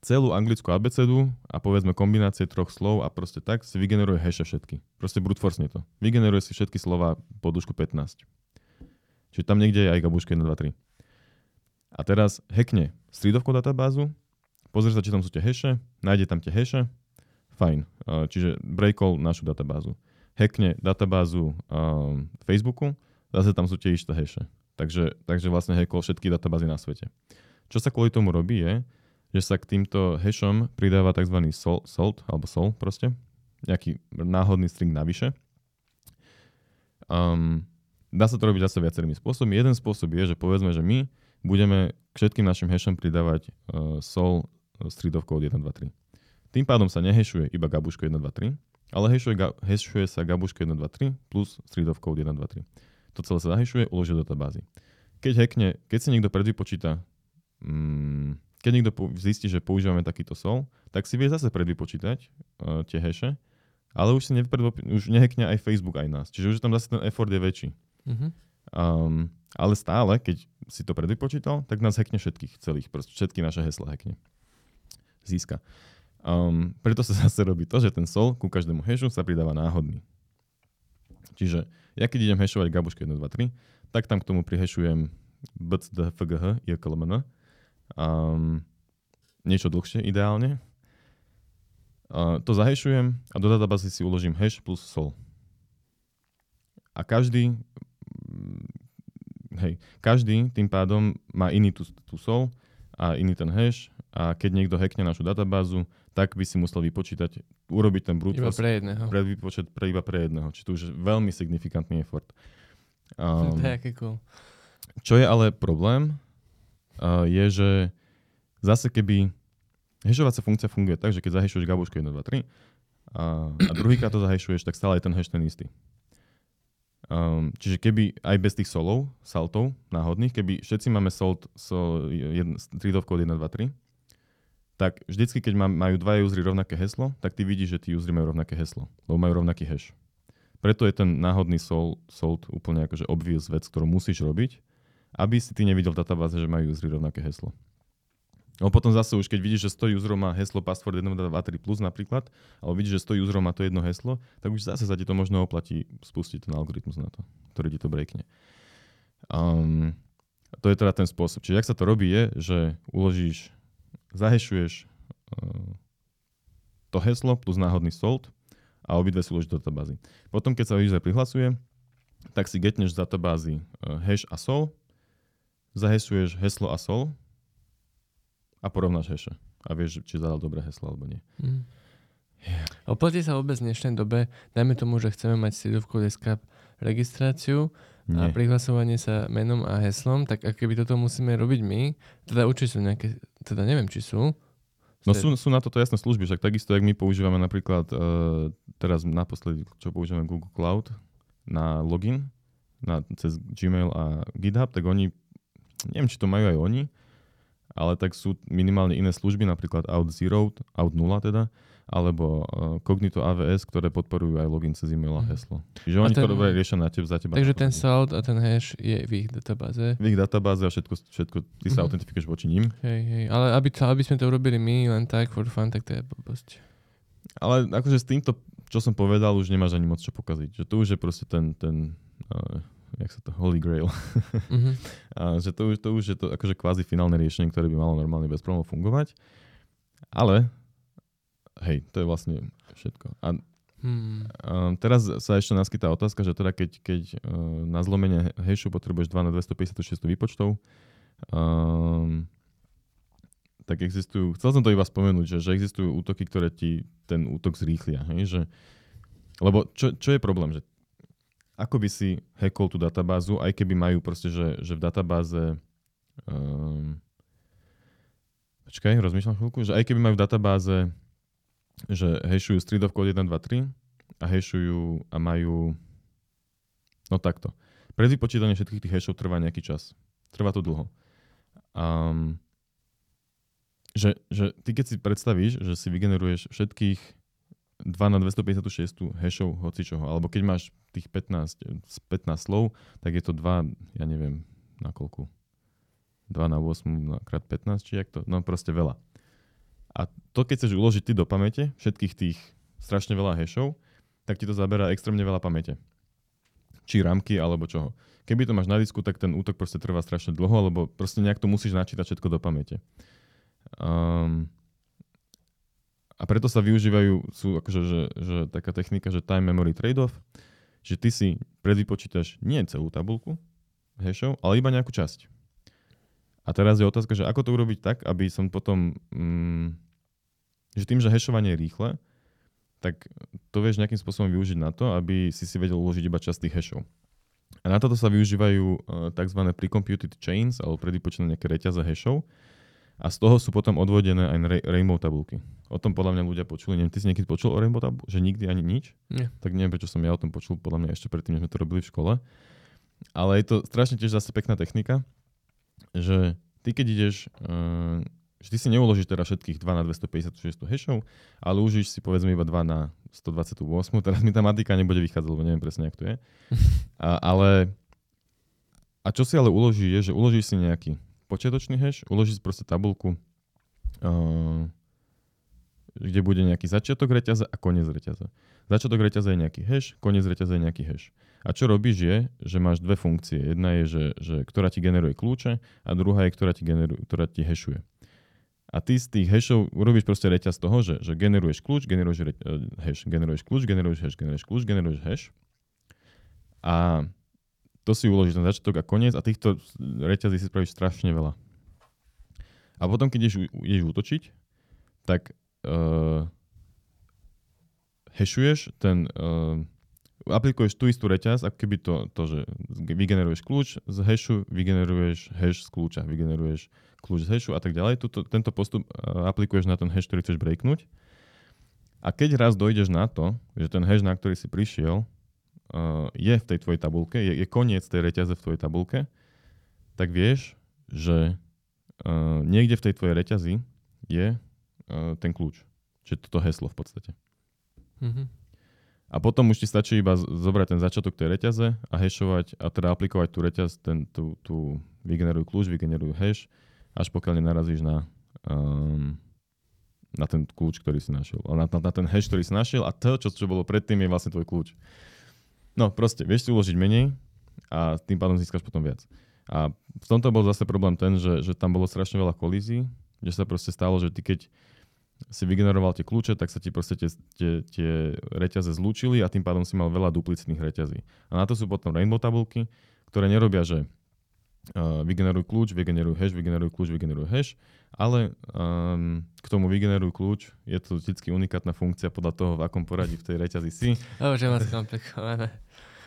celú anglickú abecedu a povedzme kombinácie troch slov a proste tak si vygeneruje hashe všetky. Proste brute force to. Vygeneruje si všetky slova po dĺžku pätnásť. Čiže tam niekde je aj Gabuško jeden dva tri. A teraz hackne Street of Code databázu, pozrie sa, či tam sú tie hashe, nájde tam tie hashe, fajn. Čiže breakol našu databázu. Hackne databázu um, Facebooku, zase tam sú tie isté hashe. Takže, takže vlastne hackol všetky databázy na svete. Čo sa kvôli tomu robí je, že sa k týmto hashom pridáva tzv. Sol, salt, alebo sol proste, nejaký náhodný string navyše. Um, dá sa to robiť zase viacerými spôsobmi. Jeden spôsob je, že povedzme, že my budeme k všetkým našim hashom pridávať uh, sol Street of Code jeden dva tri. Tým pádom sa nehashuje iba Gabuško jeden dva tri, ale hashuje, hashuje sa Gabuško jeden dva tri plus Street of Code jeden dva tri. To celé sa zahashuje, uloží do databázy. Keď hackne, keď si niekto predvypočíta, mm, keď niekto po, zistí, že používame takýto sol, tak si vie zase predvypočítať uh, tie hashe, ale už si už nehackne aj Facebook, aj nás. Čiže už tam zase ten effort je väčší. Mm-hmm. Um, ale stále, keď si to predvypočítal, tak nás hackne všetkých celých, proste všetky naše hesla hackne. Získa. Um, preto sa zase robí to, že ten sol ku každému hashu sa pridáva náhodný. Čiže ja keď idem hashovať Gabuško jeden dva tri, tak tam k tomu prihashujem bcdfgh, jklmn, um, niečo dlhšie ideálne. Uh, to zahashujem a do databázy si uložím hash plus sol. A každý, hej, každý tým pádom má iný tú, tú sol a iný ten hash. A keď niekto hackne našu databázu, tak by si musel vypočítať, urobiť ten brute force. Iba pre jedného. Pre výpočet pre iba pre jedného. Čiže to už je veľmi signifikantný effort. Um, to je aký cool. Čo je ale problém, uh, je, že zase keby hashovacia funkcia funguje tak, že keď zahashuješ Gabuško jeden dva tri a, a druhýkrát to zahashuješ, tak stále je ten hash ten istý. Um, čiže keby aj bez tých solov, saltov náhodných, keby všetci máme salt so Street of Code jeden dva tri, tak vždycky, keď majú dva usery rovnaké heslo, tak ty vidíš, že tí usery majú rovnaké heslo, lebo majú rovnaký hash. Preto je ten náhodný sol, salt úplne akože obvious vec, ktorú musíš robiť, aby si ty nevidel v databáze, že majú usery rovnaké heslo. No potom zase už, keď vidíš, že sto userov má heslo password jeden dva tri plus napríklad, alebo vidíš, že sto userov má to jedno heslo, tak už zase sa ti to možno oplatí spustiť ten algoritmus na to, ktorý ti to breakne. Um, to je teda ten spôsob. Čiže jak sa to robí je, že uložíš zahashuješ uh, to heslo plus náhodný salt a obidve si uložíš do databázy. Potom, keď sa user prihlasuje, tak si getneš z databázy uh, hash a sol, zahashuješ heslo a sol a porovnáš hashe. A vieš, či zadal dobré heslo, alebo nie. Mm. Oplatí sa vôbec v dnešnej dobe, dajme tomu, že chceme mať street of code bodka es ká registráciu Nie. a prihlasovanie sa menom a heslom, tak ak keby toto musíme robiť my, teda určite sú nejaké, teda neviem, či sú. No sú, sú na toto jasné služby, však takisto, jak my používame napríklad e, teraz naposledy, čo používame Google Cloud na login, na, cez Gmail a GitHub, tak oni, neviem, či to majú aj oni, ale tak sú minimálne iné služby, napríklad auth nula, auth nula teda, alebo uh, Cognito á vé es, ktoré podporujú aj login cez e-mail a heslo. Čiže oni ten, to dobre riešia na teba, za teba. Takže ten salt a ten hash je v ich databáze. V ich databáze a všetko, všetko ty sa mm-hmm. autentifikuješ voči ním. Hej, hej. Ale aby, to, aby sme to urobili my len tak for fun, tak to je blbosť. Ale akože s týmto, čo som povedal, už nemáš ani moc čo pokaziť. Že to už je proste ten, ten uh, jak sa to, holy grail. mm-hmm. A že to, to už je to akože kvázi finálne riešenie, ktoré by malo normálne bez problémov fungovať. Ale hej, to je vlastne všetko. A, hmm. a teraz sa ešte naskytá otázka, že teda keď, keď na zlomenie hashu potrebuješ dva na dvestopäťdesiatšesť výpočtov, um, tak existujú, chcel som to iba spomenúť, že, že existujú útoky, ktoré ti ten útok zrýchlia. Hej? Že, lebo čo, čo je problém? Že ako by si hackol tú databázu, aj keby majú proste, že, že v databáze... Um, počkaj, rozmýšľam chvíľku, že aj keby majú v databáze... že hashujú street of code jeden dva tri a hashujú a majú no takto. Predvypočítanie všetkých tých hashov trvá nejaký čas. Trvá to dlho. Um, že, že ty keď si predstavíš, že si vygeneruješ všetkých dva na dvestopäťdesiatšesť hashov hocičoho, alebo keď máš tých pätnásť, pätnásť slov, tak je to dva, ja neviem, na koľku? dva na osem krát pätnásť, či jak to? No proste veľa. A to, keď chceš uložiť ty do pamäte všetkých tých strašne veľa hashov, tak ti to zaberá extrémne veľa pamäte. Či rámky, alebo čoho. Keby to máš na disku, tak ten útok proste trvá strašne dlho, lebo proste nejak to musíš načítať všetko do pamäte. Um, a preto sa využívajú, sú akože, že, že taká technika, že time memory trade-off, že ty si predvypočítaš nie celú tabuľku hashov, ale iba nejakú časť. A teraz je otázka, že ako to urobiť tak, aby som potom... Mm, že tým, že hashovanie je rýchle, tak to vieš nejakým spôsobom využiť na to, aby si si vedel uložiť iba časť tých hashov. A na toto sa využívajú uh, tzv. Precomputed chains, alebo predvypočítané nejaké reťaze hashov. A z toho sú potom odvodené aj re- rainbow tabulky. O tom podľa mňa ľudia počuli. Neviem, ty si niekedy počul o rainbow tabulku? Že nikdy ani nič? Nie. Tak neviem, prečo som ja o tom počul, podľa mňa ešte predtým, než sme to robili v škole. Ale je to strašne tiež zase pekná technika, že ty keď ideš, uh, že ty si neuložíš teraz všetkých dva na dvestopäťdesiatšesť hashov, ale užíš si povedzme iba dva na stodvadsaťosem, teraz mi tá matika nebude vychádzať, lebo neviem presne, jak to je. A, ale, a čo si ale uloží je, že uložíš si nejaký počiatočný hash, uložíš si proste tabuľku, uh, kde bude nejaký začiatok reťaza a koniec reťaza. Začiatok reťaza je nejaký hash, koniec reťaza je nejaký hash. A čo robíš je, že máš dve funkcie. Jedna je, že, že ktorá ti generuje kľúče a druhá je, ktorá ti, generuje, ktorá ti hashuje. A ty z tých hashov urobíš proste reťaz toho, že, že generuješ kľúč, generuješ reť, hash, generuješ kľúč, generuješ hash, generuješ kľúč, generuješ hash. A to si uložíš na začiatok a koniec a týchto reťazí si spravíš strašne veľa. A potom, keď ideš, ideš útočiť, tak Uh, hashuješ, ten, uh, aplikuješ tú istú reťaz, ako keby to, to, že vygeneruješ kľúč z hashu, vygeneruješ hash z kľúča, vygeneruješ kľúč z hashu a tak ďalej. Tuto, tento postup uh, aplikuješ na ten hash, ktorý chceš breaknúť. A keď raz dojdeš na to, že ten hash, na ktorý si prišiel, uh, je v tej tvojej tabulke, je, je koniec tej reťaze v tvojej tabulke, tak vieš, že uh, niekde v tej tvojej reťazi je ten kľúč. Čiže toto heslo v podstate. Mm-hmm. A potom už ti stačí iba zobrať ten začiatok tej reťaze a hashovať a teda aplikovať tú reťaz, ten, tú, tú vygenerujú kľúč, vygenerujú hash, až pokiaľ nenarazíš na, um, na ten kľúč, ktorý si našiel. Na, na, na ten hash, ktorý si našiel a to, čo, čo bolo predtým, je vlastne tvoj kľúč. No proste, vieš si uložiť menej a tým pádom získaš potom viac. A v tomto bol zase problém ten, že, že tam bolo strašne veľa kolízií, že sa proste stalo, že ty keď si vygeneroval tie kľúče, tak sa ti proste tie, tie, tie reťaze zlúčili a tým pádom si mal veľa duplicitných reťazí. A na to sú potom rainbow tabulky, ktoré nerobia, že vygeneruj kľúč, vygeneruj hash, vygeneruj kľúč, vygeneruj hash, ale um, k tomu vygeneruj kľúč je to vždycky unikátna funkcia podľa toho, v akom poradí v tej reťazi si. Oh, že vás komplikované.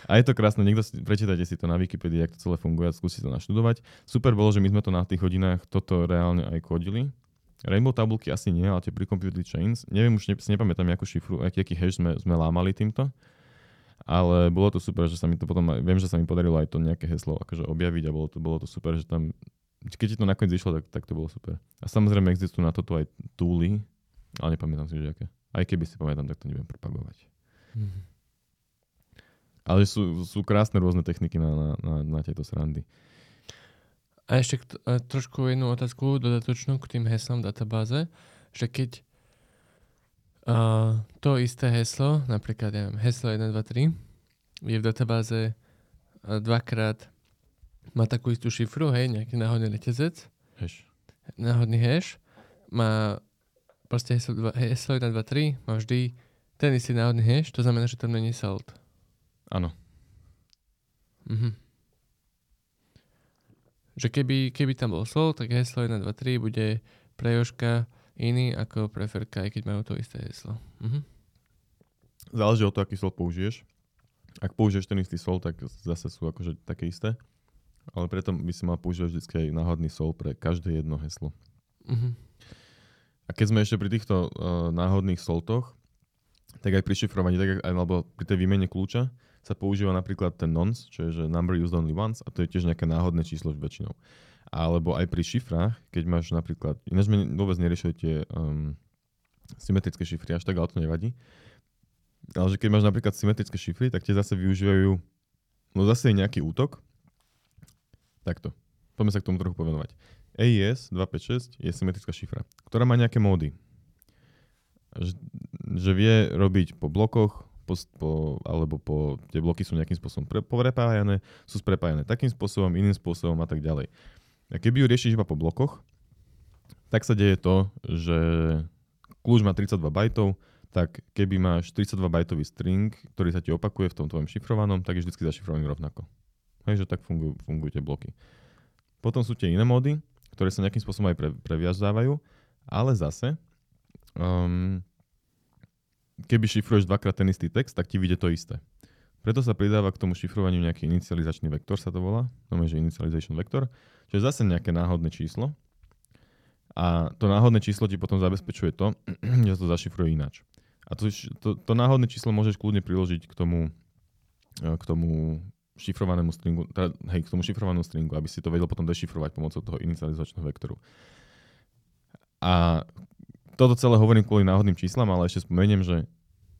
A je to krásne, niekto si, prečítajte si to na Wikipedii, jak to celé funguje, skúsite to naštudovať. Super bolo, že my sme to na tých hodinách toto reálne aj kodili. Rainbow tabulky asi nie, ale tie pre-computed chains. Neviem, už ne, si nepamätám, jakú šifru, aký, aký hash sme, sme lámali týmto. Ale bolo to super, že sa mi to potom, viem, že sa mi podarilo aj to nejaké heslo akože objaviť a bolo to, bolo to super, že tam, keď ti to nakoniec išlo, tak, tak to bolo super. A samozrejme existujú na toto aj túly, ale nepamätám si, že aké. Aj keby si pamätám, tak to neviem propagovať. Mm-hmm. Ale sú, sú krásne rôzne techniky na, na, na, na tejto srandy. A ešte t- a trošku jednu otázku dodatočnú k tým heslom v databáze, že keď Uh, to isté heslo, napríklad ja mám heslo jeden dva tri, je v databáze dvakrát, má takú istú šifru, hej, nejaký náhodný reťazec, hash. náhodný hash, má proste heslo, heslo jeden dva tri, má vždy ten istý náhodný hash, to znamená, že tam není salt. Áno. Mhm. Že keby, keby tam bol salt, tak heslo jeden dva tri bude pre Jožka iný ako preferka, aj keď majú to isté heslo. Mhm. Záleží od toho, aký sol použiješ. Ak použiješ ten istý sol, tak zase sú akože také isté. Ale preto by si mal používať vždy aj náhodný sol pre každé jedno heslo. Mhm. A keď sme ešte pri týchto uh, náhodných soltoch, tak aj pri šifrovaní, tak aj, alebo pri tej výmene kľúča sa používa napríklad ten nonce, čo je že number used only once, a to je tiež nejaké náhodné číslo väčšinou. Alebo aj pri šifrách, keď máš napríklad, ináč sme vôbec neriešili tie um, symetrické šifry, až tak, ale to nevadí. Ale že keď máš napríklad symetrické šifry, tak tie zase využívajú, no zase je nejaký útok. Takto. Poďme sa k tomu trochu povenovať. á é es dvestopäťdesiatšesť je symetrická šifra, ktorá má nejaké módy. Že, že vie robiť po blokoch, Po, po, alebo po, tie bloky sú nejakým spôsobom pre, prepájané, sú sprepájané takým spôsobom, iným spôsobom a tak ďalej. A keby ju riešiš iba po blokoch, tak sa deje to, že kľúč má tridsaťdva bajtov, tak keby máš tridsaťdva bajtový string, ktorý sa ti opakuje v tom tvojom šifrovanom, tak je vždycky zašifrovaný rovnako. Takže tak fungujú, fungujú tie bloky. Potom sú tie iné módy, ktoré sa nejakým spôsobom aj pre, previazávajú, ale zase um, keby šifruješ dvakrát ten istý text, tak ti vyjde to isté. Preto sa pridáva k tomu šifrovaniu nejaký inicializačný vektor, sa to volá. No je, že initialization vektor, čo je zase nejaké náhodné číslo. A to náhodné číslo ti potom zabezpečuje to, že sa to zašifruje ináč. A to, to, to náhodné číslo môžeš kľudne priložiť k tomu, k tomu šifrovanému stringu, teda, hej, k tomu šifrovanému stringu, aby si to vedel potom dešifrovať pomocou toho inicializačného vektoru. A toto celé hovorím kvôli náhodným číslam, ale ešte spomeniem, že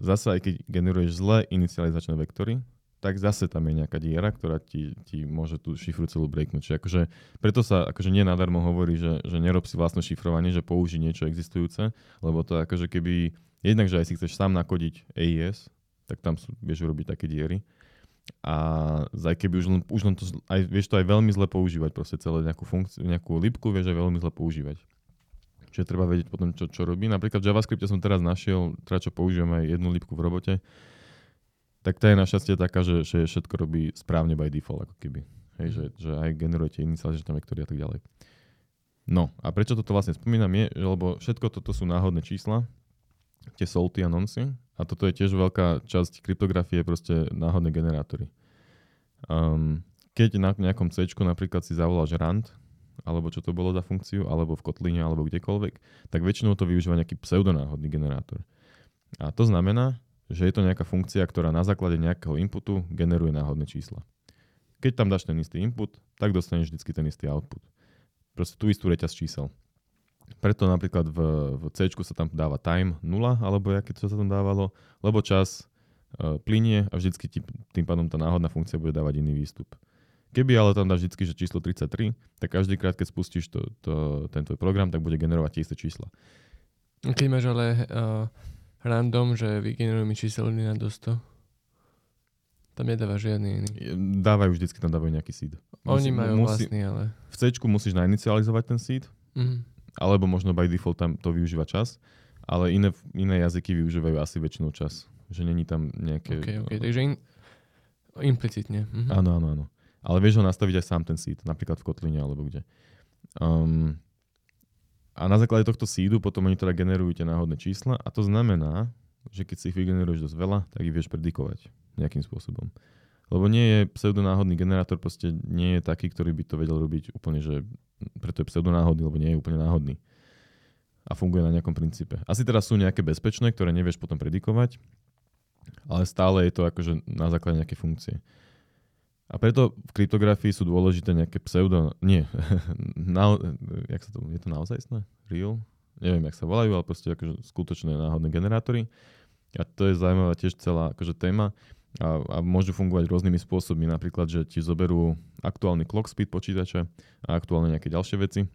zase aj keď generuješ zlé inicializačné vektory, tak zase tam je nejaká diera, ktorá ti, ti môže tú šifru celú breaknúť. Čiže akože, preto sa akože nenadarmo hovorí, že, že nerob si vlastné šifrovanie, že použij niečo existujúce, lebo to akože keby, jednak, že aj si chceš sám nakodiť á é es, tak tam sú, vieš urobiť také diery. A aj keby už len, už len to, aj, vieš to aj veľmi zle používať, proste celé nejakú funkciu, nejakú lípku vieš aj veľmi zle používať. Čiže treba vedieť potom, čo, čo robí. Napríklad v JavaScripte som teraz našiel, teda čo používam aj jednu lípku v robote, tak tá je našťastie taká, že, že všetko robí správne by default, ako keby. Hej, že, že aj generujete inicializačné vektory a tak ďalej. No a prečo toto vlastne spomínam je, lebo všetko toto sú náhodné čísla, tie solty a noncy, a toto je tiež veľká časť kryptografie, proste náhodné generátory. Um, keď na nejakom C-čku napríklad si zavoláš rand, alebo čo to bolo za funkciu, alebo v Kotline, alebo kdekoľvek, tak väčšinou to využíva nejaký pseudonáhodný generátor. A to znamená, že je to nejaká funkcia, ktorá na základe nejakého inputu generuje náhodné čísla. Keď tam dáš ten istý input, tak dostaneš vždycky ten istý output. Proste tú istú reťaz čísel. Preto napríklad v, v C-čku sa tam dáva time nula, alebo aké čo sa tam dávalo, lebo čas e, plynie a vždycky ti, tým pádom tá náhodná funkcia bude dávať iný výstup. Keby ale tam dáš vždycky, že číslo tridsaťtri, tak každýkrát, keď spustíš to, to, ten tvoj program, tak bude generovať tie isté čísla. Keď máš ale uh, random, že vygenerujú mi číselnina do sto, tam nedáva žiadny iný. Dávajú vždycky, tam dávajú nejaký seed. Oni musí, majú musí, vlastný, ale... V C-čku musíš nainicializovať ten seed, mm-hmm. alebo možno by default tam to využíva čas, ale iné, iné jazyky využívajú asi väčšinou čas. Že není tam nejaké... OK, OK, takže in, implicitne. Mm-hmm. Áno, áno, áno. Ale vieš ho nastaviť aj sám ten seed, napríklad v Kotline alebo kde. Um, a na základe tohto seedu potom oni teda generujú tie náhodné čísla a to znamená, že keď si ich vygeneruješ dosť veľa, tak ich vieš predikovať nejakým spôsobom. Lebo nie je pseudonáhodný generátor, proste nie je taký, ktorý by to vedel robiť úplne, že preto je pseudonáhodný, lebo nie je úplne náhodný. A funguje na nejakom princípe. Asi teraz sú nejaké bezpečné, ktoré nevieš potom predikovať, ale stále je to akože na základe nejaké funkcie. A preto v kryptografii sú dôležité nejaké pseudo... Nie, na, jak sa to, je to naozajstné? Real? Neviem, jak sa volajú, ale proste akože skutočné náhodné generátory. A to je zaujímavá tiež celá akože téma. A, a môžu fungovať rôznymi spôsobmi. Napríklad, že ti zoberú aktuálny clock speed počítača a aktuálne nejaké ďalšie veci.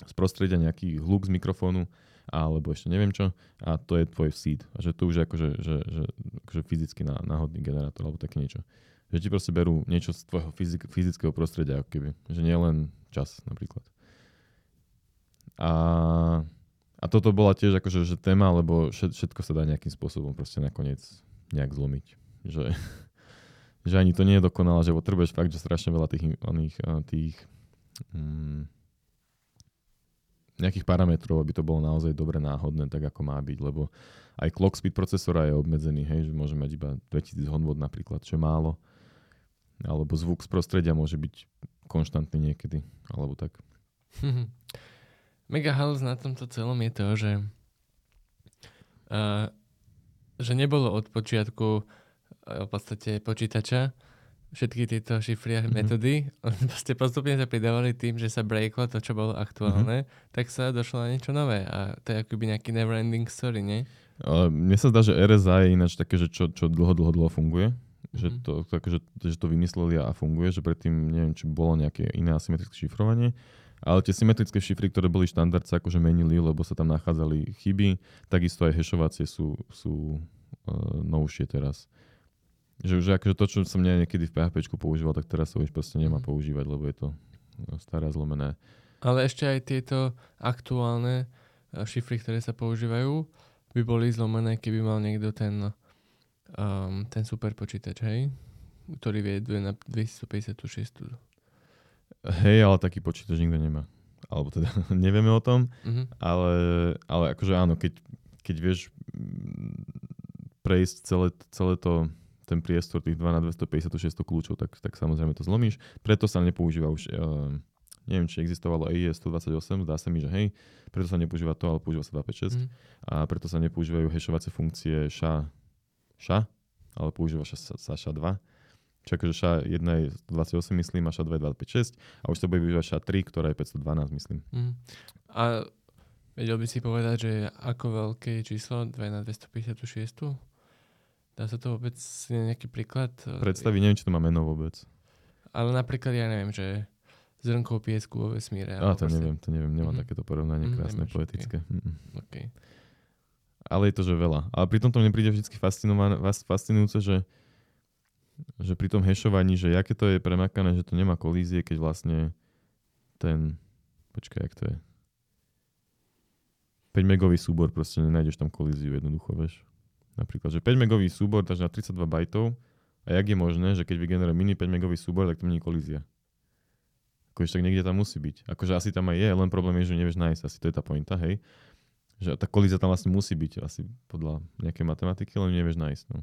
Z prostredia nejaký hluk z mikrofónu alebo ešte neviem čo. A to je tvoj seed. A že to už je akože, že, že, akože fyzicky náhodný generátor alebo také niečo. Že ti proste berú niečo z tvojho fyzik- fyzického prostredia, ako keby. Že nie len čas, napríklad. A, a toto bola tiež akože že téma, lebo všetko sa dá nejakým spôsobom proste nakoniec nejak zlomiť. Že, že ani to nie je dokonalé, že potrebuješ fakt, že strašne veľa tých, oných, tých um, nejakých parametrov, aby to bolo naozaj dobre náhodné, tak ako má byť, lebo aj clock speed procesora je obmedzený, hej, že môže mať iba dvetisíc hodnôt napríklad, čo je málo. Alebo zvuk z prostredia môže byť konštantný niekedy, alebo tak. Mega halus na tomto celom je to, že, uh, že nebolo od počiatku uh, v podstate počítača všetky tieto šifry a mm-hmm. metódy. Vlastne postupne sa pridávali tým, že sa breaklo to, čo bolo aktuálne, mm-hmm. tak sa došlo na niečo nové. A to je akoby nejaký neverending story, nie? Uh, mne sa zdá, že er es á je ináč také, že čo, čo dlho, dlho, dlho funguje. Že to, takže, že to vymysleli a funguje, že predtým neviem, či bolo nejaké iné asymetrické šifrovanie, ale tie symetrické šifry, ktoré boli štandard, sa akože menili, lebo sa tam nachádzali chyby, takisto aj hashovacie sú, sú uh, novšie teraz. Že, že akože to, čo som niekedy v pé há péčku používal, tak teraz sa už proste nemá používať, lebo je to staré zlomené. Ale ešte aj tieto aktuálne šifry, ktoré sa používajú, by boli zlomené, keby mal niekto ten Um, ten super počítač, hej? Ktorý vieduje na dvestopäťdesiatšesť. Hej, ale taký počítač nikto nemá. Alebo teda nevieme o tom, mm-hmm. ale, ale akože áno, keď, keď vieš prejsť celé, celé to, ten priestor tých dva na dvestopäťdesiatšesť kľúčov, tak, tak samozrejme to zlomíš. Preto sa nepoužíva už, uh, neviem, či existovalo A E S stodvadsaťosem, zdá sa mi, že hej, preto sa nepoužíva to, ale používa sa dvestopäťdesiatšesť. Mm-hmm. A preto sa nepoužívajú hashovacie funkcie es há. es há, ale používa sa es há dva. Čiže akože es há jedna je dvadsaťosem, myslím, a es há dva je dvadsaťpäť šesť. A už sa bude využívať es há tri, ktorá je päťstodvanásť, myslím. Mm. A vedel by si povedať, že ako veľké je číslo dva na dvestopäťdesiatšesť? Dá sa to vôbec nejaký príklad? Predstaví, neviem, či to má meno vôbec. Ale napríklad ja neviem, že zrnko piesku vo vesmíre. A to proste... neviem, to neviem, nemám mm-hmm. takéto porovnanie krásne, mm, poetické. OK. okay. Ale je to, že veľa. Ale pri tom to mne príde vždy fascinujúce, že, že pri tom hashovaní, že jaké to je premakané, že to nemá kolízie, keď vlastne ten... Počkaj, jak to je? päť megový súbor, proste nenájdeš tam kolíziu jednoducho, vieš. Napríklad, že päť megový súbor, takže na tridsaťdva bajtov. A jak je možné, že keď vygeneruje mini päť megový súbor, tak tam nie je kolízia? Akože tak niekde tam musí byť. Akože asi tam aj je, len problém je, že nevieš nájsť. Asi to je tá pointa, hej. Že tá kolízia tam vlastne musí byť, asi podľa nejakej matematiky, len nevieš nájsť. No.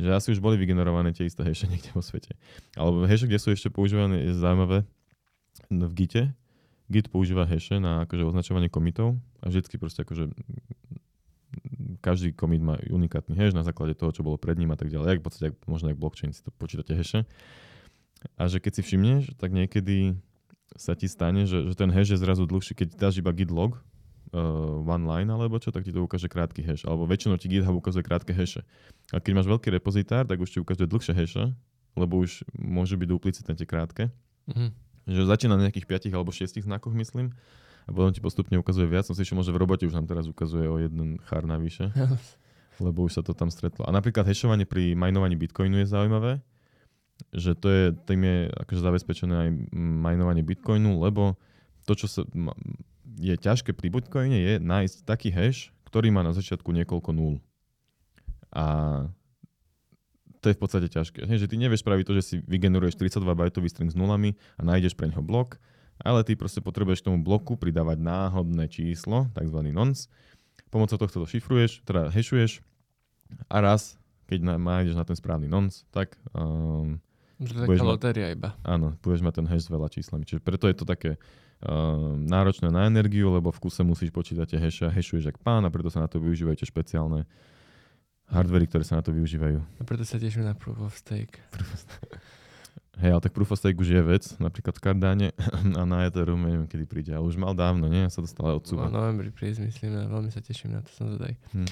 Že asi už boli vygenerované tie isté heše niekde vo svete. Alebo heše, kde sú ešte používané, je zaujímavé v Gite. Git používa heše na akože označovanie commitov a vždycky proste akože každý commit má unikátny hash na základe toho, čo bolo pred ním a tak ďalej. Jak v podstate, možno aj blockchain si to počítate heše. A že keď si všimneš, tak niekedy sa ti stane, že, že ten hash je zrazu dlhší, keď dáš iba git log, Uh, one line alebo čo, tak ti to ukáže krátky hash. Alebo väčšinou ti GitHub ukazuje krátke hashe. A keď máš veľký repozitár, tak už ti ukáže dlhšie hashe, lebo už môže byť duplicitné tie krátke. Mm-hmm. Že začína na nejakých piatich alebo šiestich znakoch, myslím. A potom ti postupne ukazuje viac. Som si ešte môže v robote už nám teraz ukazuje o jeden char navyše. Lebo už sa to tam stretlo. A napríklad hashovanie pri minovaní Bitcoinu je zaujímavé. Že to je, tým je akože zabezpečené aj minovanie Bitcoinu, lebo to, čo sa... je ťažké pri Bitcoine je nájsť taký hash, ktorý má na začiatku niekoľko nul. A to je v podstate ťažké. Že ty nevieš spraviť to, že si vygeneruješ tridsaťdva bajtový string s nulami a nájdeš preňho blok, ale ty proste potrebuješ tomu bloku pridávať náhodné číslo, takzvaný nonce. Pomocou tohto to šifruješ, teda hashuješ a raz, keď nájdeš na ten správny nonce, tak... Um, že taká lotéria iba. Áno, budeš mať ten hash s veľa číslami. Čiže preto je to také uh, náročné na energiu, lebo v kuse musíš počítať hash a hashuješ jak pán a preto sa na to využívajú tie špeciálne hardvery, ktoré sa na to využívajú. A preto sa teším na Proof of Stake. Hej, ale tak Proof of Stake už je vec, napríklad v Cardane a na Ethereum, neviem, kedy príde. Ale už mal dávno, nie? Ja sa to stále odsúva. V novembri prísť, myslím, a veľmi sa teším na to, som dodaj. Hmm.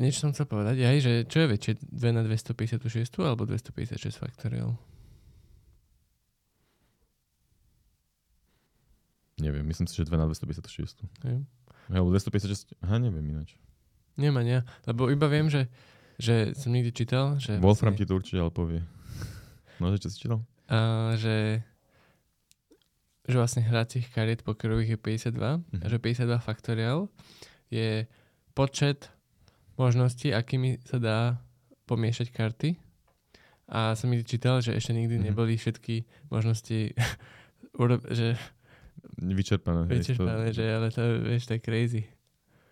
Niečo som chcel povedať, aj, že čo je väčšie, dve na dvestopäťdesiatšesť alebo dvestopäťdesiatšesť faktoriál? Neviem, myslím si, že dve na dvestopäťdesiatšesť. Hej. Alebo dvestopäťdesiatšesť, aha, neviem ináč. Nemá, nie. Lebo iba viem, že, že som nikdy čítal, že... Wolfram vlastne, ti to určite ale povie. No, že čo si čítal? Uh, že, že vlastne hracích kariet pokerových je päťdesiatdva, uh-huh. Že päťdesiatdva faktoriál je počet možností, akými sa dá pomiešať karty. A som nikdy čítal, že ešte nikdy uh-huh. neboli všetky možnosti že vyčerpané. Vyčerpané, to... že ale to vieš, to je crazy.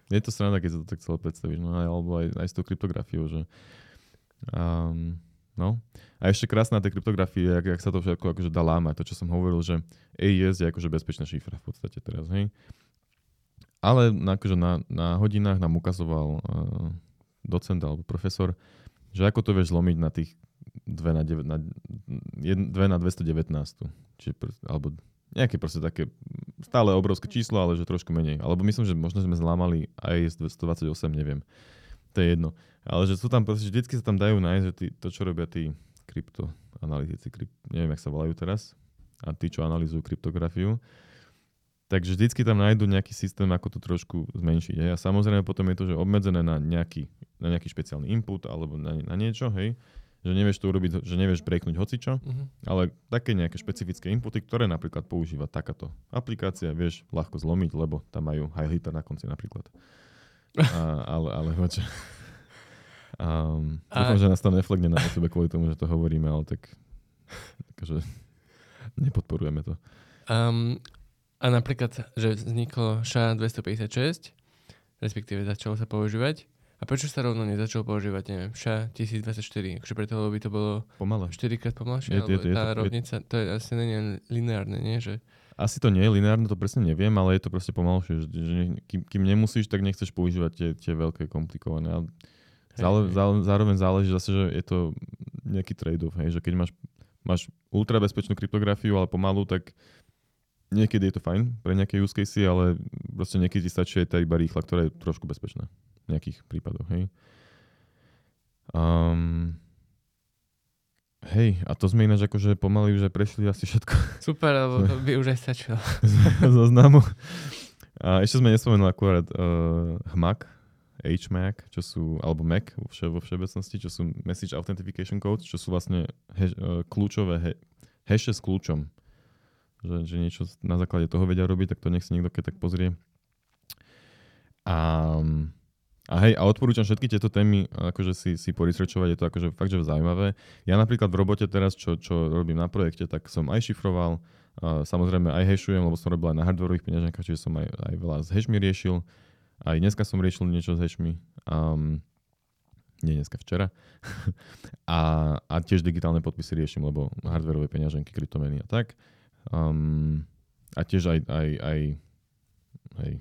Je to sranda, keď sa to tak celé predstavíš, no aj, alebo aj, aj s tou kryptografiou, že... Um, no. A ešte krásna tej kryptografie, jak, jak sa to všetko akože dá lámať. To, čo som hovoril, že á é es je akože bezpečná šifra v podstate teraz, hej. Ale na, akože na, na hodinách nám ukazoval uh, docent alebo profesor, že ako to vieš zlomiť na tých dve na dvestodevätnásť. Čiže, alebo... Nejaké proste také stále obrovské číslo, ale že trošku menej. Alebo myslím, že možno sme zlámali aj dvestodvadsaťosem, neviem. To je jedno. Ale že sú tam proste, že vždycky sa tam dajú nájsť, že tí, to, čo robia tí kryptoanalytici, kryp, neviem, jak sa volajú teraz, a tí, čo analýzujú kryptografiu, takže vždycky tam nájdú nejaký systém, ako to trošku zmenšiť. Hej? A samozrejme potom je to, že obmedzené na nejaký, na nejaký špeciálny input alebo na, na niečo, hej. Že nevieš to urobiť, že nevieš breaknúť hocičo, uh-huh. ale také nejaké špecifické inputy, ktoré napríklad používa takáto aplikácia, vieš ľahko zlomiť, lebo tam majú highlighter na konci napríklad. A, ale, ale hoče. Um, dúfam, že nás tam neflegne na sebe kvôli tomu, že to hovoríme, ale tak akože nepodporujeme to. Um, a napríklad, že vzniklo es há á dvestopäťdesiatšesť, respektíve začalo sa používať. A prečo sa rovno nezačal používať, neviem, es há á tisíc dvadsaťštyri? Takže preto by to bolo pomalé. štyrikrát pomalšie? Je, je, je, tá je to, rovnica, je... to je asi nie lineárne, nie? Že... Asi to nie je lineárne, to presne neviem, ale je to proste pomalšie. Že, že kým, kým nemusíš, tak nechceš používať tie, tie veľké, komplikované. Zále, zále, zároveň záleží zase, že je to nejaký trade-off. Hej? Že keď máš, máš ultrabezpečnú kryptografiu, ale pomalu, tak niekedy je to fajn pre nejaké use casey, ale proste niekedy ti stačí aj tá iba rýchla, ktorá je trošku bezpečná. V nejakých prípadoch, hej. Um, hej, a to sme ináč akože pomaly už aj prešli asi všetko. Super, lebo to by už aj stačilo. Zoznamu. A ešte sme nespomenuli akurát uh, hmak, hmak, čo sú, alebo Mac vo, vše, vo všeobecnosti, čo sú Message Authentication Codes, čo sú vlastne heš, uh, kľúčové, he, heše s kľúčom. Že, že niečo na základe toho vedia robiť, tak to nech si niekto keď tak pozrie. A... A hej, a odporúčam všetky tieto témy akože si, si poresearchovať, je to akože fakt, že zaujímavé. Ja napríklad v robote teraz, čo, čo robím na projekte, tak som aj šifroval, uh, samozrejme aj hashujem, lebo som robil aj na hardwareových peňaženkách, čiže som aj, aj veľa s hashmi riešil. Aj dneska som riešil niečo s hashmi. Um, nie dneska, včera. a, a tiež digitálne podpisy riešim, lebo hardwareové peňaženky, kryptomeny a tak. Um, a tiež aj... aj, aj hej.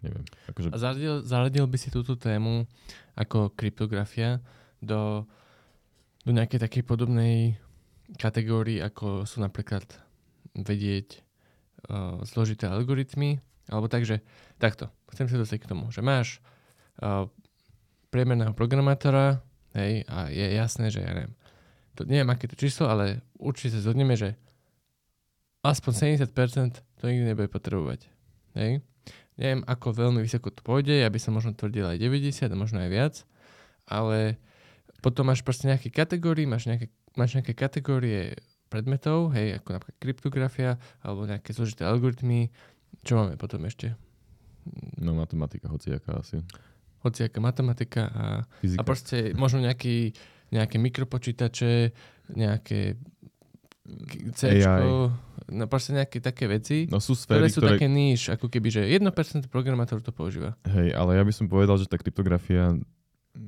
Neviem, akože... A zaradil, zaradil by si túto tému ako kryptografia do, do nejakej takej podobnej kategórii, ako sú napríklad vedieť uh, zložité algoritmy, alebo takže takto, chcem sa dostať k tomu, že máš uh, priemerného programátora, hej, a je jasné, že ja neviem, to neviem, aké to číslo, ale určite sa zhodneme, že aspoň sedemdesiat percent to nikdy nebude potrebovať, hej. Neviem, ako veľmi vysoko to pôjde, ja by som možno tvrdil aj deväťdesiat, a možno aj viac, ale potom máš proste nejaké kategórie, máš nejaké, máš nejaké kategórie predmetov, hej, ako napríklad kryptografia, alebo nejaké zložité algoritmy, čo máme potom ešte? No matematika, hociaká asi. Hociaká matematika a, a proste možno nejaký nejaké mikropočítače, nejaké C-čko, no proste nejaké také veci, no sú sféry, ktoré sú ktoré... také níž, ako keby, že jedno percento programátorov to používa. Hej, ale ja by som povedal, že tá kryptografia,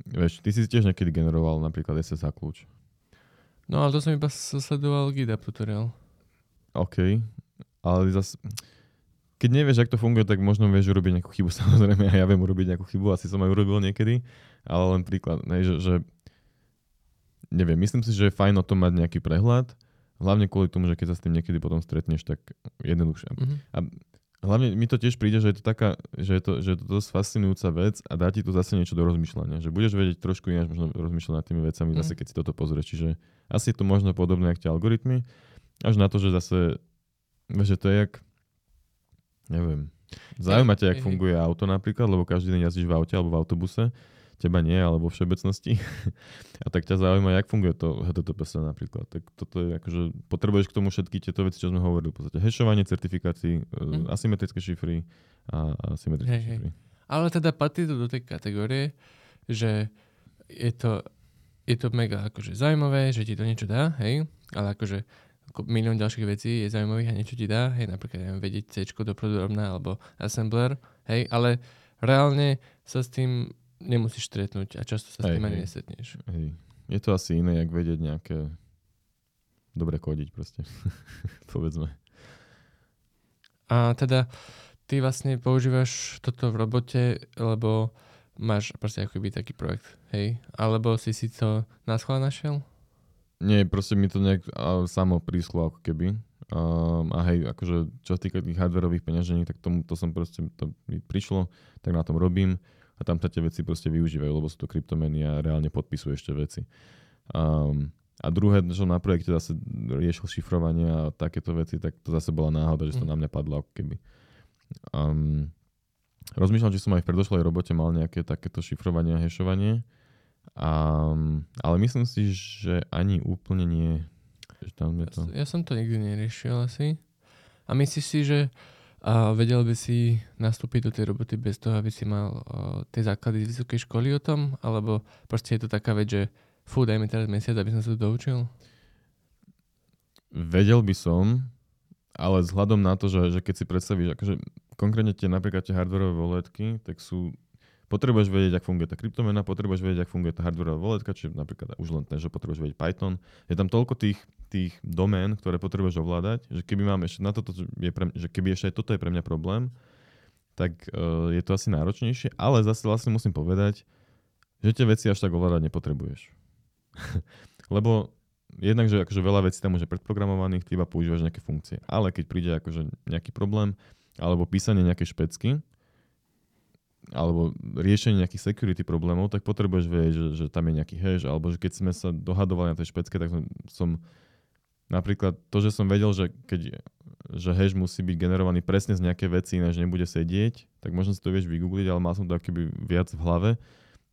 vieš, ty si tiež niekedy generoval napríklad es es há kľúč. No ale to som iba sledoval GitHub tutoriál. OK, ale zase... Keď nevieš, ako to funguje, tak možno vieš urobiť nejakú chybu. Samozrejme, ja viem urobiť nejakú chybu, asi som aj urobil niekedy, ale len príklad, ne, že, že neviem, myslím si, že je fajn o tom mať nejaký prehľad, hlavne kvôli tomu, že keď sa s tým niekedy potom stretneš, tak jednoduchšie. Mm-hmm. A hlavne mi to tiež príde, že je to taká, že je to, že je to dosť fascinujúca vec a dá ti to zase niečo do rozmýšľania, že budeš vedieť trošku ináč možno rozmýšľať nad tými vecami, mm. zase keď si toto pozrieš, čiže asi je to možno podobné ako tie algoritmy, až na to, že zase že to je jak neviem. Zaujíma ťa, jak funguje auto napríklad, lebo každý deň jazdíš v aute alebo v autobuse, teba nie, alebo vo všeobecnosti. A tak ťa zaujíma, jak funguje to há té té pé es napríklad. Tak toto je akože, potrebuješ k tomu všetky tieto veci, čo sme hovorili v podstate. Hešovanie, certifikácií, hm. asymetrické šifry a asymetrické hej, šifry. Hej. Ale teda patrí to do tej kategórie, že je to, je to mega akože zaujímavé, že ti to niečo dá, hej, ale akože milión ďalších vecí je zaujímavých a niečo ti dá, hej, napríklad neviem, vedieť C-čko doprodorovná alebo assembler, hej, ale reálne sa s tým nemusíš stretnúť a často sa hej, s tým hej. ani nestretneš. Hej. Je to asi iné, jak vedieť nejaké dobre kodiť proste, povedzme. A teda ty vlastne používaš toto v robote, lebo máš proste akoby taký projekt, hej, alebo si si to naschvál našiel? Nie, proste mi to nejak uh, samo príslo ako keby. Um, a hej, akože čo sa týka tých hardwareových peňažení, tak tomu to som proste, to mi prišlo, tak na tom robím a tam sa tie veci proste využívajú, lebo sú to kryptomeny a reálne podpisujú ešte veci. Um, a druhé, čo na projekte zase riešil šifrovanie a takéto veci, tak to zase bola náhoda, že to na mňa padlo ako keby. Um, rozmýšľam, či som aj v predošlej robote mal nejaké takéto šifrovanie a hešovanie. Um, ale myslím si, že ani úplne nie. Že tam je to... Ja som to nikdy neriešil asi. A myslíš si, že uh, vedel by si nastúpiť do tej roboty bez toho, aby si mal uh, tie základy z vysokej školy o tom? Alebo proste je to taká vec, že fú, daj mi teraz mesiac, aby som sa to doučil? Vedel by som, ale vzhľadom na to, že, že keď si predstavíš, akože konkrétne tie napríklad tie hardwareové voletky, tak sú... Potrebuješ vedieť, ak funguje tá kryptomena, potrebuješ vedieť, ak funguje tá hardwareová voletka, čiže napríklad už len ten, že potrebuješ vedieť Python. Je tam toľko tých, tých domén, ktoré potrebuješ ovládať, že keby mám ešte na toto, je pre mňa, že keby ešte aj toto je pre mňa problém, tak uh, je to asi náročnejšie, ale zase vlastne musím povedať, že tie veci až tak ovládať nepotrebuješ. Lebo jednak, že akože veľa vecí tam už je predprogramovaných, ty iba používaš nejaké funkcie, ale keď príde akože nejaký problém alebo písanie nejakej špecky, alebo riešenie nejakých security problémov, tak potrebuješ vedieť, že, že tam je nejaký hash, alebo že keď sme sa dohadovali na tej špecke, tak som, som napríklad to, že som vedel, že, keď, že hash musí byť generovaný presne z nejaké veci, ináč nebude sedieť, tak možno si to vieš vygoogliť, ale mal som to akýby viac v hlave,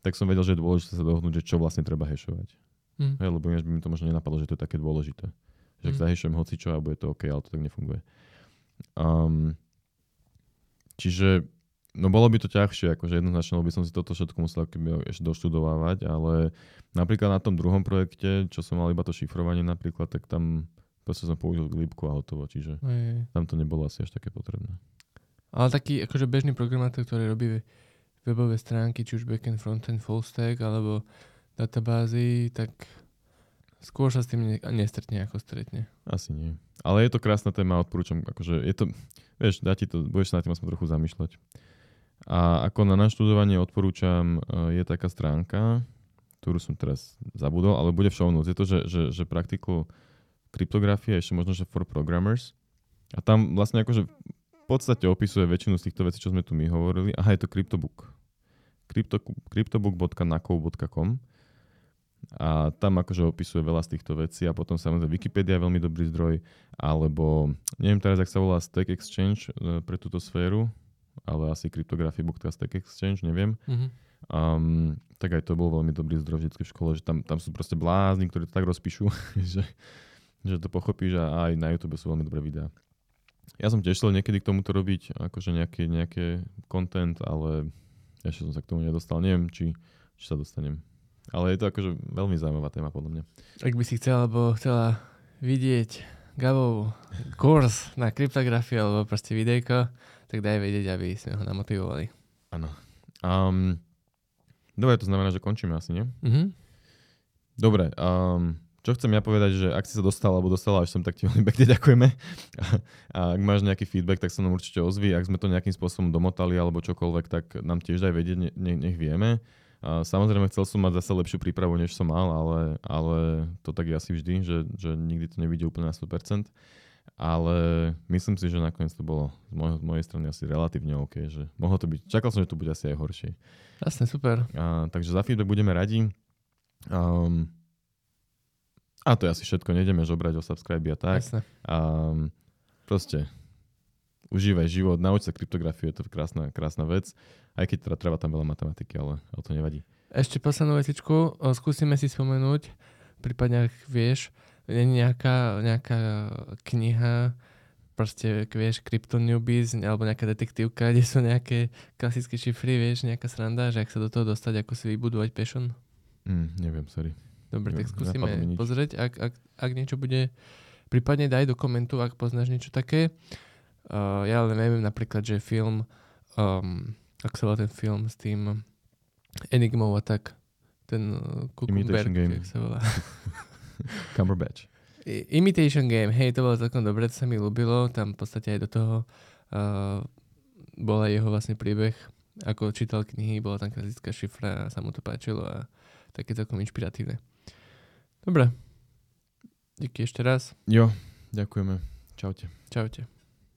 tak som vedel, že je dôležité sa dohodnúť, že čo vlastne treba hashovať. Mm. Hej, lebo ináč by mi to možno nenapadlo, že to je také dôležité. Že mm. zahashujem hocičo a bude to OK, ale to tak nefunguje. Um, čiže No bolo by to ťažšie, akože jednoznačne, lebo by som si toto všetko musel keby ešte doštudovávať, ale napríklad na tom druhom projekte, čo som mal iba to šifrovanie napríklad, tak tam proste som použil glíbku a hotovo, čiže Ojej. tam to nebolo asi až také potrebné. Ale taký akože bežný programátor, ktorý robí webové stránky, či už backend, frontend, full stack, alebo databázy, tak skôr sa s tým ne- nestretne, ako stretne. Asi nie. Ale je to krásna téma, odporúčam, akože je to, vieš, dá ti to, budeš sa na tým aspoň trochu zamýšľať. A ako na naštudovanie odporúčam, je taká stránka, ktorú som teraz zabudol, ale bude v show notes. Je to, že, že, že praktiku kryptografie, ešte možno, že for programmers. A tam vlastne akože v podstate opisuje väčšinu z týchto vecí, čo sme tu my hovorili. Aha, je to CryptoBook. cryptobook bodka nakou bodka com a tam akože opisuje veľa z týchto vecí a potom samozrejme Wikipedia je veľmi dobrý zdroj, alebo neviem teraz, jak sa volá Stack Exchange pre túto sféru, ale asi cryptography.stack exchange, neviem. Mm-hmm. Um, tak aj to bol veľmi dobrý zdroj vždycky v škole, že tam, tam sú proste blázni, ktorí to tak rozpíšu, že, že to pochopíš a aj na YouTube sú veľmi dobré videá. Ja som tiež chcel niekedy k tomuto robiť, akože nejaké, nejaké content, ale ešte som sa k tomu nedostal. Neviem, či, či sa dostanem. Ale je to akože veľmi zaujímavá téma podľa mňa. Ak by si chcela, alebo chcela vidieť Gabov kurz na kryptografiu alebo proste videjko, tak daj vedieť, aby sme ho namotivovali. Áno. Um, dobre, to znamená, že končíme asi, nie? Mm-hmm. Dobre, um, čo chcem ja povedať, že ak si sa dostal alebo dostala, až som tak ti veľmi pekne ďakujeme. A ak máš nejaký feedback, tak sa nám určite ozví. Ak sme to nejakým spôsobom domotali alebo čokoľvek, tak nám tiež daj vedieť, ne- nech vieme. A samozrejme, chcel som mať zase lepšiu prípravu, než som mal, ale, ale to tak je asi vždy, že, že nikdy to nevidí úplne na sto percent. Ale myslím si, že nakoniec to bolo z, moj- z mojej strany asi relatívne OK, že mohlo to byť. Čakal som, že to bude asi aj horšie. Jasne, super. A, takže za feedback budeme radi. Um, a to je asi všetko. Nejdeme žobrať o subscribe a tak. Jasne. Um, proste užívaj život, nauč sa kryptografiu, je to krásna, krásna vec. Aj keď teda treba tam veľa matematiky, ale, ale to nevadí. Ešte poslednú vetičku, skúsime si spomenúť, prípadne ak vieš, je nejaká, nejaká kniha, proste vieš, Crypto Newbies, alebo nejaká detektívka, kde sú nejaké klasické šifry, vieš, nejaká sranda, že ak sa do toho dostať, ako si vybudovať passion? Mm, neviem, sorry. Dobre, neviem, tak skúsime pozrieť, ak, ak, ak niečo bude, prípadne daj do komentu, ak poznáš niečo také. Uh, ja ale neviem napríklad, že film... Um, ak sa volá ten film s tým Enigmou a tak, ten uh, Cumberbatch, jak sa volá. Cumberbatch. I- Imitation Game, hej, to bolo celkom dobre, to sa mi ľúbilo, tam v podstate aj do toho uh, bola jeho vlastne príbeh, ako čítal knihy, bola tam klasická šifra a sa mu to páčilo a také celkom inšpiratívne. Dobre, díky ešte raz. Jo, ďakujeme, čaute. Čaute.